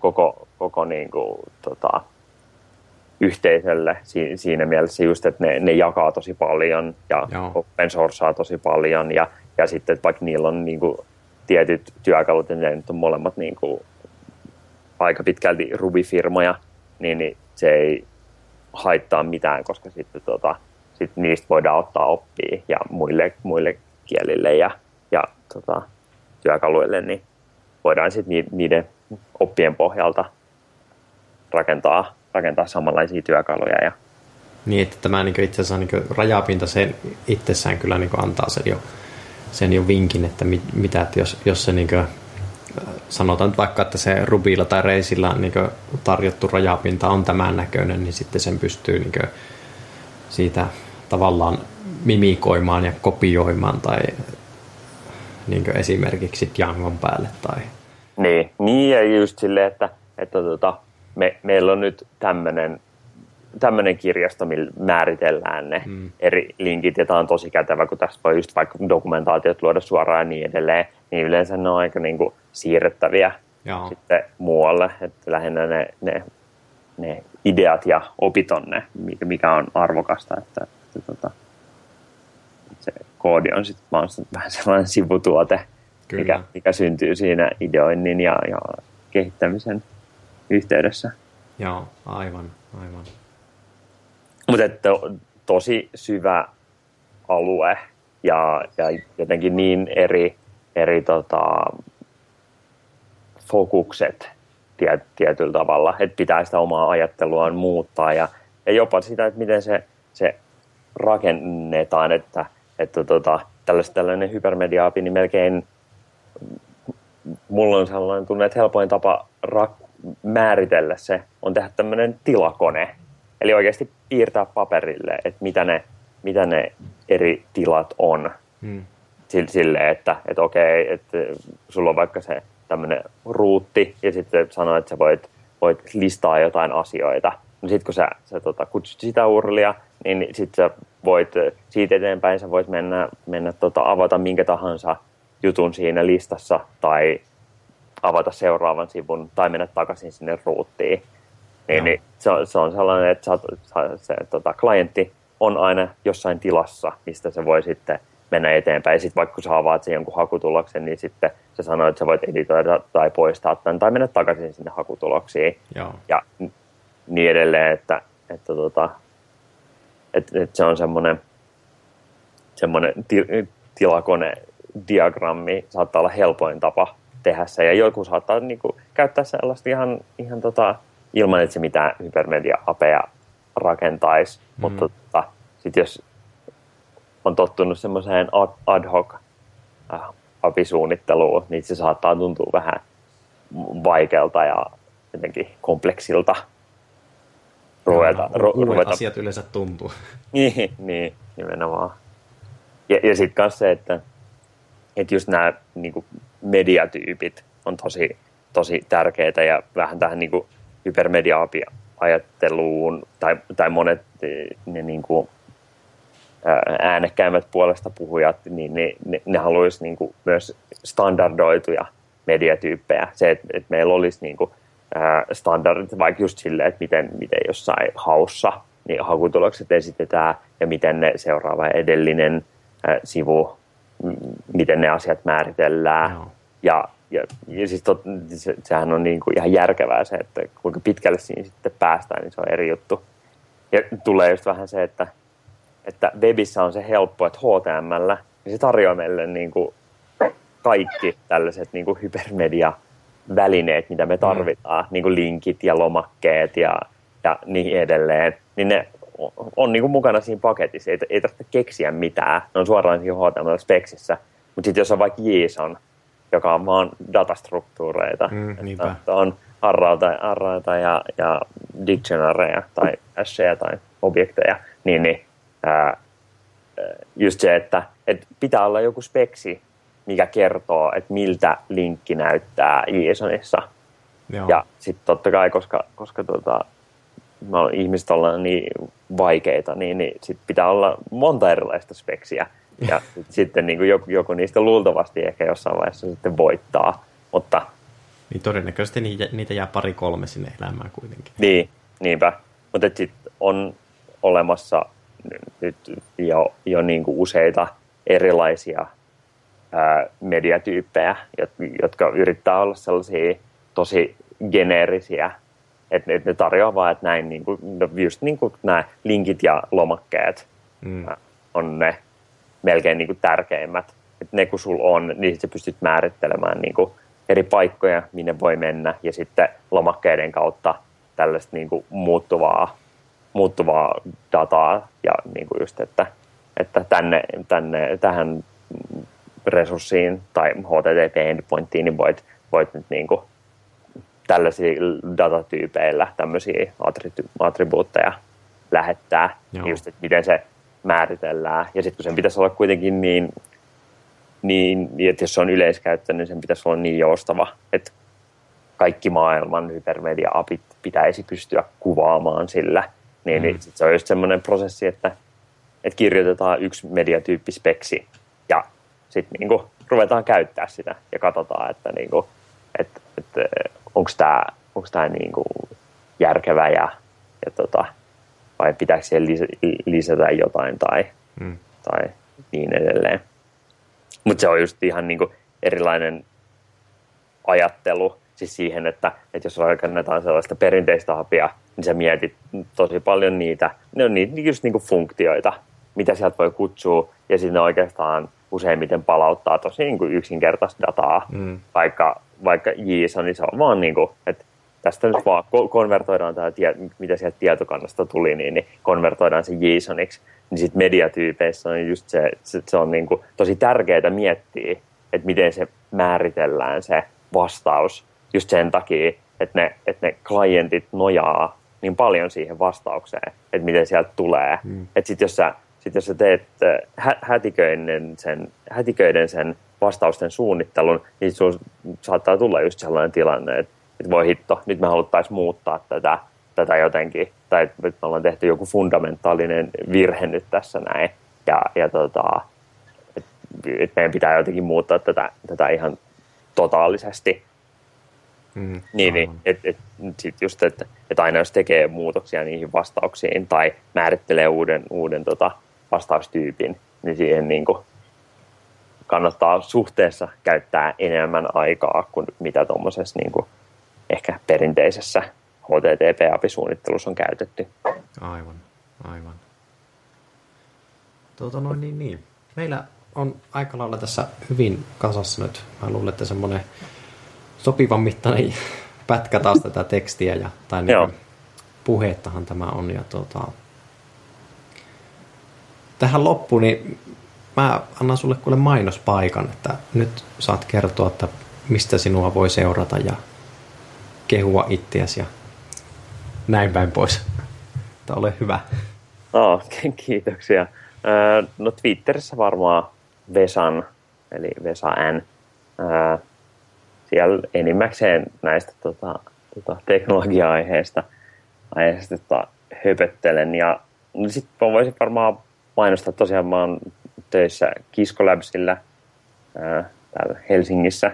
koko, koko niin kuin, tota, yhteisölle siinä mielessä just, että ne, ne jakaa tosi paljon ja Joo. open sourcea tosi paljon ja, ja sitten, että vaikka niillä on niin kuin, tietyt työkalut, niin ne nyt on molemmat niin kuin, aika pitkälti Ruby-firmoja, niin, niin se ei haittaa mitään, koska sitten tota, sit niistä voidaan ottaa oppia ja muille, muille kielille ja, ja tota, työkaluille, niin voidaan sitten niiden oppien pohjalta rakentaa rakentaa samanlaisia työkaluja. Ja... Niin, että tämä niin itse asiassa niin rajapinta sen itsessään kyllä niin antaa sen jo, sen jo vinkin, että mit, mitä, että jos, jos se niin kuin, sanotaan vaikka, että se Rubylla tai Reisillä niin tarjottu rajapinta on tämän näköinen, niin sitten sen pystyy niin kuin, siitä tavallaan mimikoimaan ja kopioimaan tai niin kuin esimerkiksi Djangon päälle. Tai... Niin, niin ja just silleen, että, että tuota, Me, meillä on nyt tämmöinen, tämmöinen kirjasto, millä määritellään ne mm. eri linkit, ja tämä on tosi kätevä, kun tässä voi just vaikka dokumentaatiot luoda suoraan ja niin edelleen, niin yleensä ne on aika niin kuin siirrettäviä Jaa. sitten muualle, että lähinnä ne, ne, ne ideat ja opit on ne, mikä on arvokasta, että, että, että se koodi on sitten vaan sit vähän sellainen sivutuote, mikä, mikä syntyy siinä ideoinnin ja, ja kehittämisen yhteydessä. Joo, aivan, aivan. Mutta to, tosi syvä alue ja, ja jotenkin niin eri, eri tota, fokukset tiet, tietyllä tavalla, että pitää sitä omaa ajatteluaan muuttaa ja, ja jopa sitä, että miten se, se rakennetaan, että, että tota, tällainen, tällainen hypermedia-api, niin melkein mulla on sellainen tunne, että helpoin tapa rakentaa määritellä se, on tehdä tämmöinen tilakone. Eli oikeasti piirtää paperille, että mitä ne, mitä ne eri tilat on. Hmm. Silleen, että, että okei, että sulla on vaikka se tämmöinen ruutti, ja sitten sanoo, että sä voit, voit listaa jotain asioita. No sit kun sä, sä tota, kutsut sitä urlia, niin sit sä voit, siitä eteenpäin sä voit mennä, mennä tota, avata minkä tahansa jutun siinä listassa, tai avata seuraavan sivun tai mennä takaisin sinne ruuttiin. Niin, niin se, se on sellainen, että sä, se tota, klientti on aina jossain tilassa, mistä se voi sitten mennä eteenpäin. Ja sitten vaikka kun sä avaat sen jonkun hakutuloksen, niin sitten sä sanoit, että sä voit editoida tai poistaa tämän tai mennä takaisin sinne hakutuloksiin. Joo. Ja niin edelleen, että, että, tota, että, että se on semmoinen, semmoinen ti, tilakone-diagrammi, saattaa olla helpoin tapa tehdä se. Ja joku saattaa niin kuin, käyttää sellaista ihan, ihan tota, ilman, että se mitään hypermedia-apea rakentaisi. Mm. Mutta tota, sit jos on tottunut semmoiseen ad, ad hoc äh, apisuunnitteluun, niin se saattaa tuntua vähän vaikealta ja jotenkin kompleksilta ruveta. Ru- Uudet ruveta. Asiat yleensä tuntuu. Niin, niin nimenomaan. Ja, ja sitten myös se, että, että just nämä niinku mediatyypit on tosi, tosi tärkeitä ja vähän tähän niinku hypermedia-ajatteluun tai, tai monet ne niinku äänekkäimmät puolesta puhujat, niin ne, ne, ne haluaisi niinku myös standardoituja mediatyyppejä. Se, että, että meillä olisi niinku standardit, vaikka just silleen, että miten, miten jossain haussa niin hakutulokset esitetään ja miten ne seuraava ja edellinen ää, sivu, m- miten ne asiat määritellään. No. Ja, ja, ja siis tot, se, sehän on niinku ihan järkevää se, että kuinka pitkälle siinä sitten päästään, niin se on eri juttu. Ja tulee just vähän se, että, että webissä on se helppo, että H T M L, niin se tarjoaa meille niinku kaikki tällaiset niinku hypermedia välineet, mitä me tarvitaan, mm. niin kuin linkit ja lomakkeet ja, ja niin edelleen, niin ne on, on niin kuin mukana siinä paketissa. Ei, ei tarvitse keksiä mitään. Ne on suoraan siinä H T M L-speksissä. Mutta sitten jos on vaikka JSON, joka on vaan datastruktuureita, mm, että on arrauta ja, ja dictionareja tai asheja tai objekteja, niin, niin ää, just se, että et pitää olla joku speksi, mikä kertoo, että miltä linkki näyttää JSONissa. Joo. Ja sitten totta kai, koska, koska tuota, ihmiset ollaan niin vaikeita, niin, niin sitten pitää olla monta erilaista speksiä. Ja sit, sitten niin kuin joku, joku niistä luultavasti ehkä jossain vaiheessa sitten voittaa. Mutta niin todennäköisesti niitä, niitä jää pari kolme sinne elämään kuitenkin. Niin, niinpä. Mutta sitten on olemassa nyt jo, jo niin kuin useita erilaisia mediatyyppejä, jotka yrittää olla sellaisia tosi geneerisiä, että ne tarjoaa vaan, että näin niin kuin, just niin kuin nämä linkit ja lomakkeet mm. on ne melkein niin kuin tärkeimmät. Että ne kun sulla on, niin sitten pystyt määrittelemään niin kuin eri paikkoja, minne voi mennä ja sitten lomakkeiden kautta tällaista niin kuin muuttuvaa, muuttuvaa dataa ja niin kuin just, että, että tänne, tänne, tähän resurssiin tai H T T P-endpointtiin, niin voit, voit nyt niin kuin tällaisilla datatyypeillä tämmöisiä attribu- attribuutteja lähettää, just, että miten se määritellään. Ja sitten kun sen pitäisi olla kuitenkin niin, niin, että jos se on yleiskäyttö, niin sen pitäisi olla niin joustava, että kaikki maailman hypermedia-apit pitäisi pystyä kuvaamaan sillä. Niin, mm. niin sit se on just semmoinen prosessi, että, että kirjoitetaan yksi mediatyyppi speksi ja sitten niin kuin ruvetaan käyttää sitä ja katsotaan, että niin kuin, et, et, onko tämä onko tämä niin kuin järkevä ja, ja tota, vai pitääkö siihen lisätä jotain tai, mm. tai niin edelleen. Mutta se on just ihan niin kuin erilainen ajattelu siis siihen, että, että jos rakennetaan sellaista perinteistä apia, niin sä mietit tosi paljon niitä, ne on niitä just niin kuin funktioita, mitä sieltä voi kutsua ja sitten oikeastaan useimmiten palauttaa tosi niin kuin yksinkertaista dataa, mm. vaikka, vaikka JSON, niin se on vaan niin kuin, että tästä nyt vaan konvertoidaan tämä, mitä sieltä tietokannasta tuli, niin, niin konvertoidaan se JSONiksi, niin sitten mediatyypeissä on just se, se on niin kuin tosi tärkeää miettiä, että miten se määritellään se vastaus just sen takia, että ne, että ne klientit nojaa niin paljon siihen vastaukseen, että miten sieltä tulee. Mm. Että sitten jos sä Sitten jos sä teet hätiköiden sen, hätiköiden sen vastausten suunnittelun, niin sun saattaa tulla just sellainen tilanne, että, että voi hitto, nyt me haluttaisiin muuttaa tätä, tätä jotenkin, tai että me ollaan tehty joku fundamentaalinen virhe nyt tässä näin, ja, ja tota, että et meidän pitää jotenkin muuttaa tätä, tätä ihan totaalisesti. Mm, niin, niin että et, sit just, että et aina jos tekee muutoksia niihin vastauksiin tai määrittelee uuden, uuden tota, vastaustyypin, niin siihen niin kuin kannattaa suhteessa käyttää enemmän aikaa kuin mitä tuommoisessa niin kuin ehkä perinteisessä H T T P-apisuunnittelussa on käytetty. Aivan, aivan. Tuota noin niin, niin. Meillä on aika lailla tässä hyvin kasassa nyt. Mä luulen, että semmoinen sopivan mittainen pätkä taas tätä tekstiä ja, tai niin puheettahan tämä on. Ja tuota, tähän loppuun niin mä annan sulle kuule mainospaikan, että nyt saat kertoa, että mistä sinua voi seurata ja kehua itseäsi ja näin päin pois. mutta ole hyvä. Oh, kiitoksia. No Twitterissä varmaan Vesan, eli Vesa N. Siellä enimmäkseen näistä tota, tota, teknologia-aiheista aiheista, tota, höpöttelen. Ja no, sitten voisin varmaan mainostaa, tosiaan mä oon töissä Kiskolabsilla ää, täällä Helsingissä.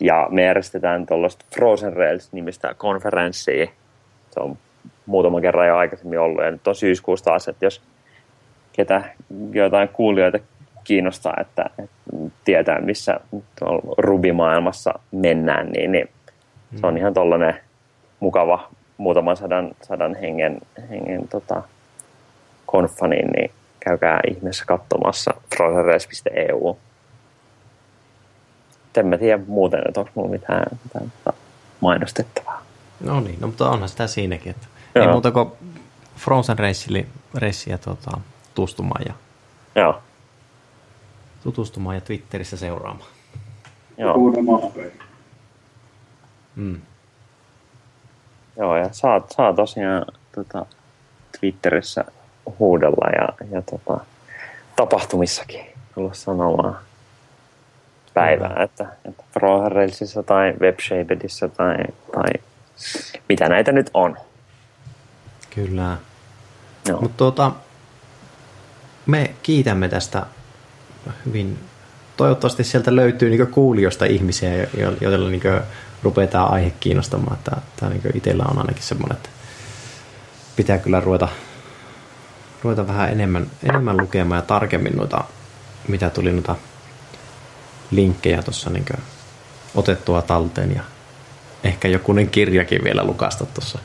Ja me järjestetään tuollaista Frozen Rails-nimistä konferenssia. Se on muutaman kerran jo aikaisemmin ollut ja nyt on syyskuussa taas, että jos ketä jotain kuulijoita kiinnostaa, että, että tietää missä rubimaailmassa mennään, niin, niin mm. se on ihan tollainen mukava muutaman sadan, sadan hengen, hengen tota, konfa, niin, niin käykää ihmeessä katsomassa frozenrails piste e u. En mä tiedä muuten, että onko mulla mitään, mitään mainostettavaa. No niin, no, mutta onhan sitä siinäkin. Että ei muuta kuin Frozen Racelle tota, tutustumaan, ja, Joo. tutustumaan ja Twitterissä seuraamaan. Joo. Mm. Joo, ja saa, saa tosiaan tota, Twitterissä huudella ja, ja tota, tapahtumissakin tulla sanomaan päivää, että, että Frozen tai Webshapedissä tai, tai mitä näitä nyt on. Kyllä. No. Mutta tuota, me kiitämme tästä hyvin. Toivottavasti sieltä löytyy niinku kuulijoista ihmisiä, joilla niinku rupeaa aihe kiinnostamaan. Tää, tää niinku itsellä on ainakin semmoinen, että pitää kyllä ruveta, ruveta vähän enemmän, enemmän lukemaan ja tarkemmin noita, mitä tuli noita linkkejä tuossa niinku otettua talteen ja ehkä jokunen kirjakin vielä lukasta tuossa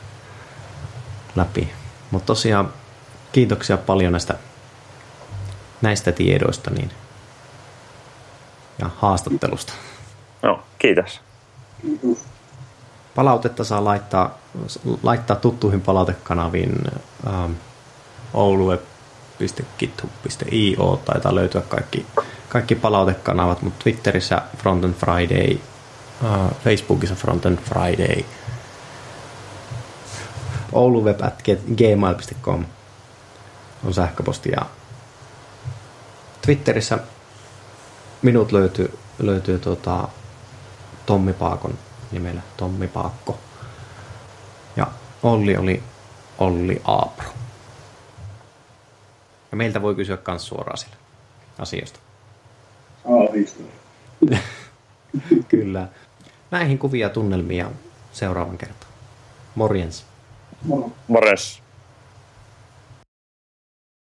läpi. Mutta tosiaan kiitoksia paljon näistä, näistä tiedoista niin, ja haastattelusta. No, kiitos. Palautetta saa laittaa, laittaa tuttuihin palautekanaviin ähm, oulue piste github piste i o. Taitaa löytyä kaikki, kaikki palautekanavat, mutta Twitterissä Frontend Friday, äh, Facebookissa Frontend Friday, ouluweb at gmail piste com on sähköpostia. Twitterissä minut löytyy, löytyy tuota Tommi Paakon nimellä, Tommi Paakko. Ja Olli oli Olli Aapro. Ja meiltä voi kysyä kans suoraan sillä asioista. Kyllä. Näihin kuvia tunnelmia seuraavan kertaan. Morjens. Morjens.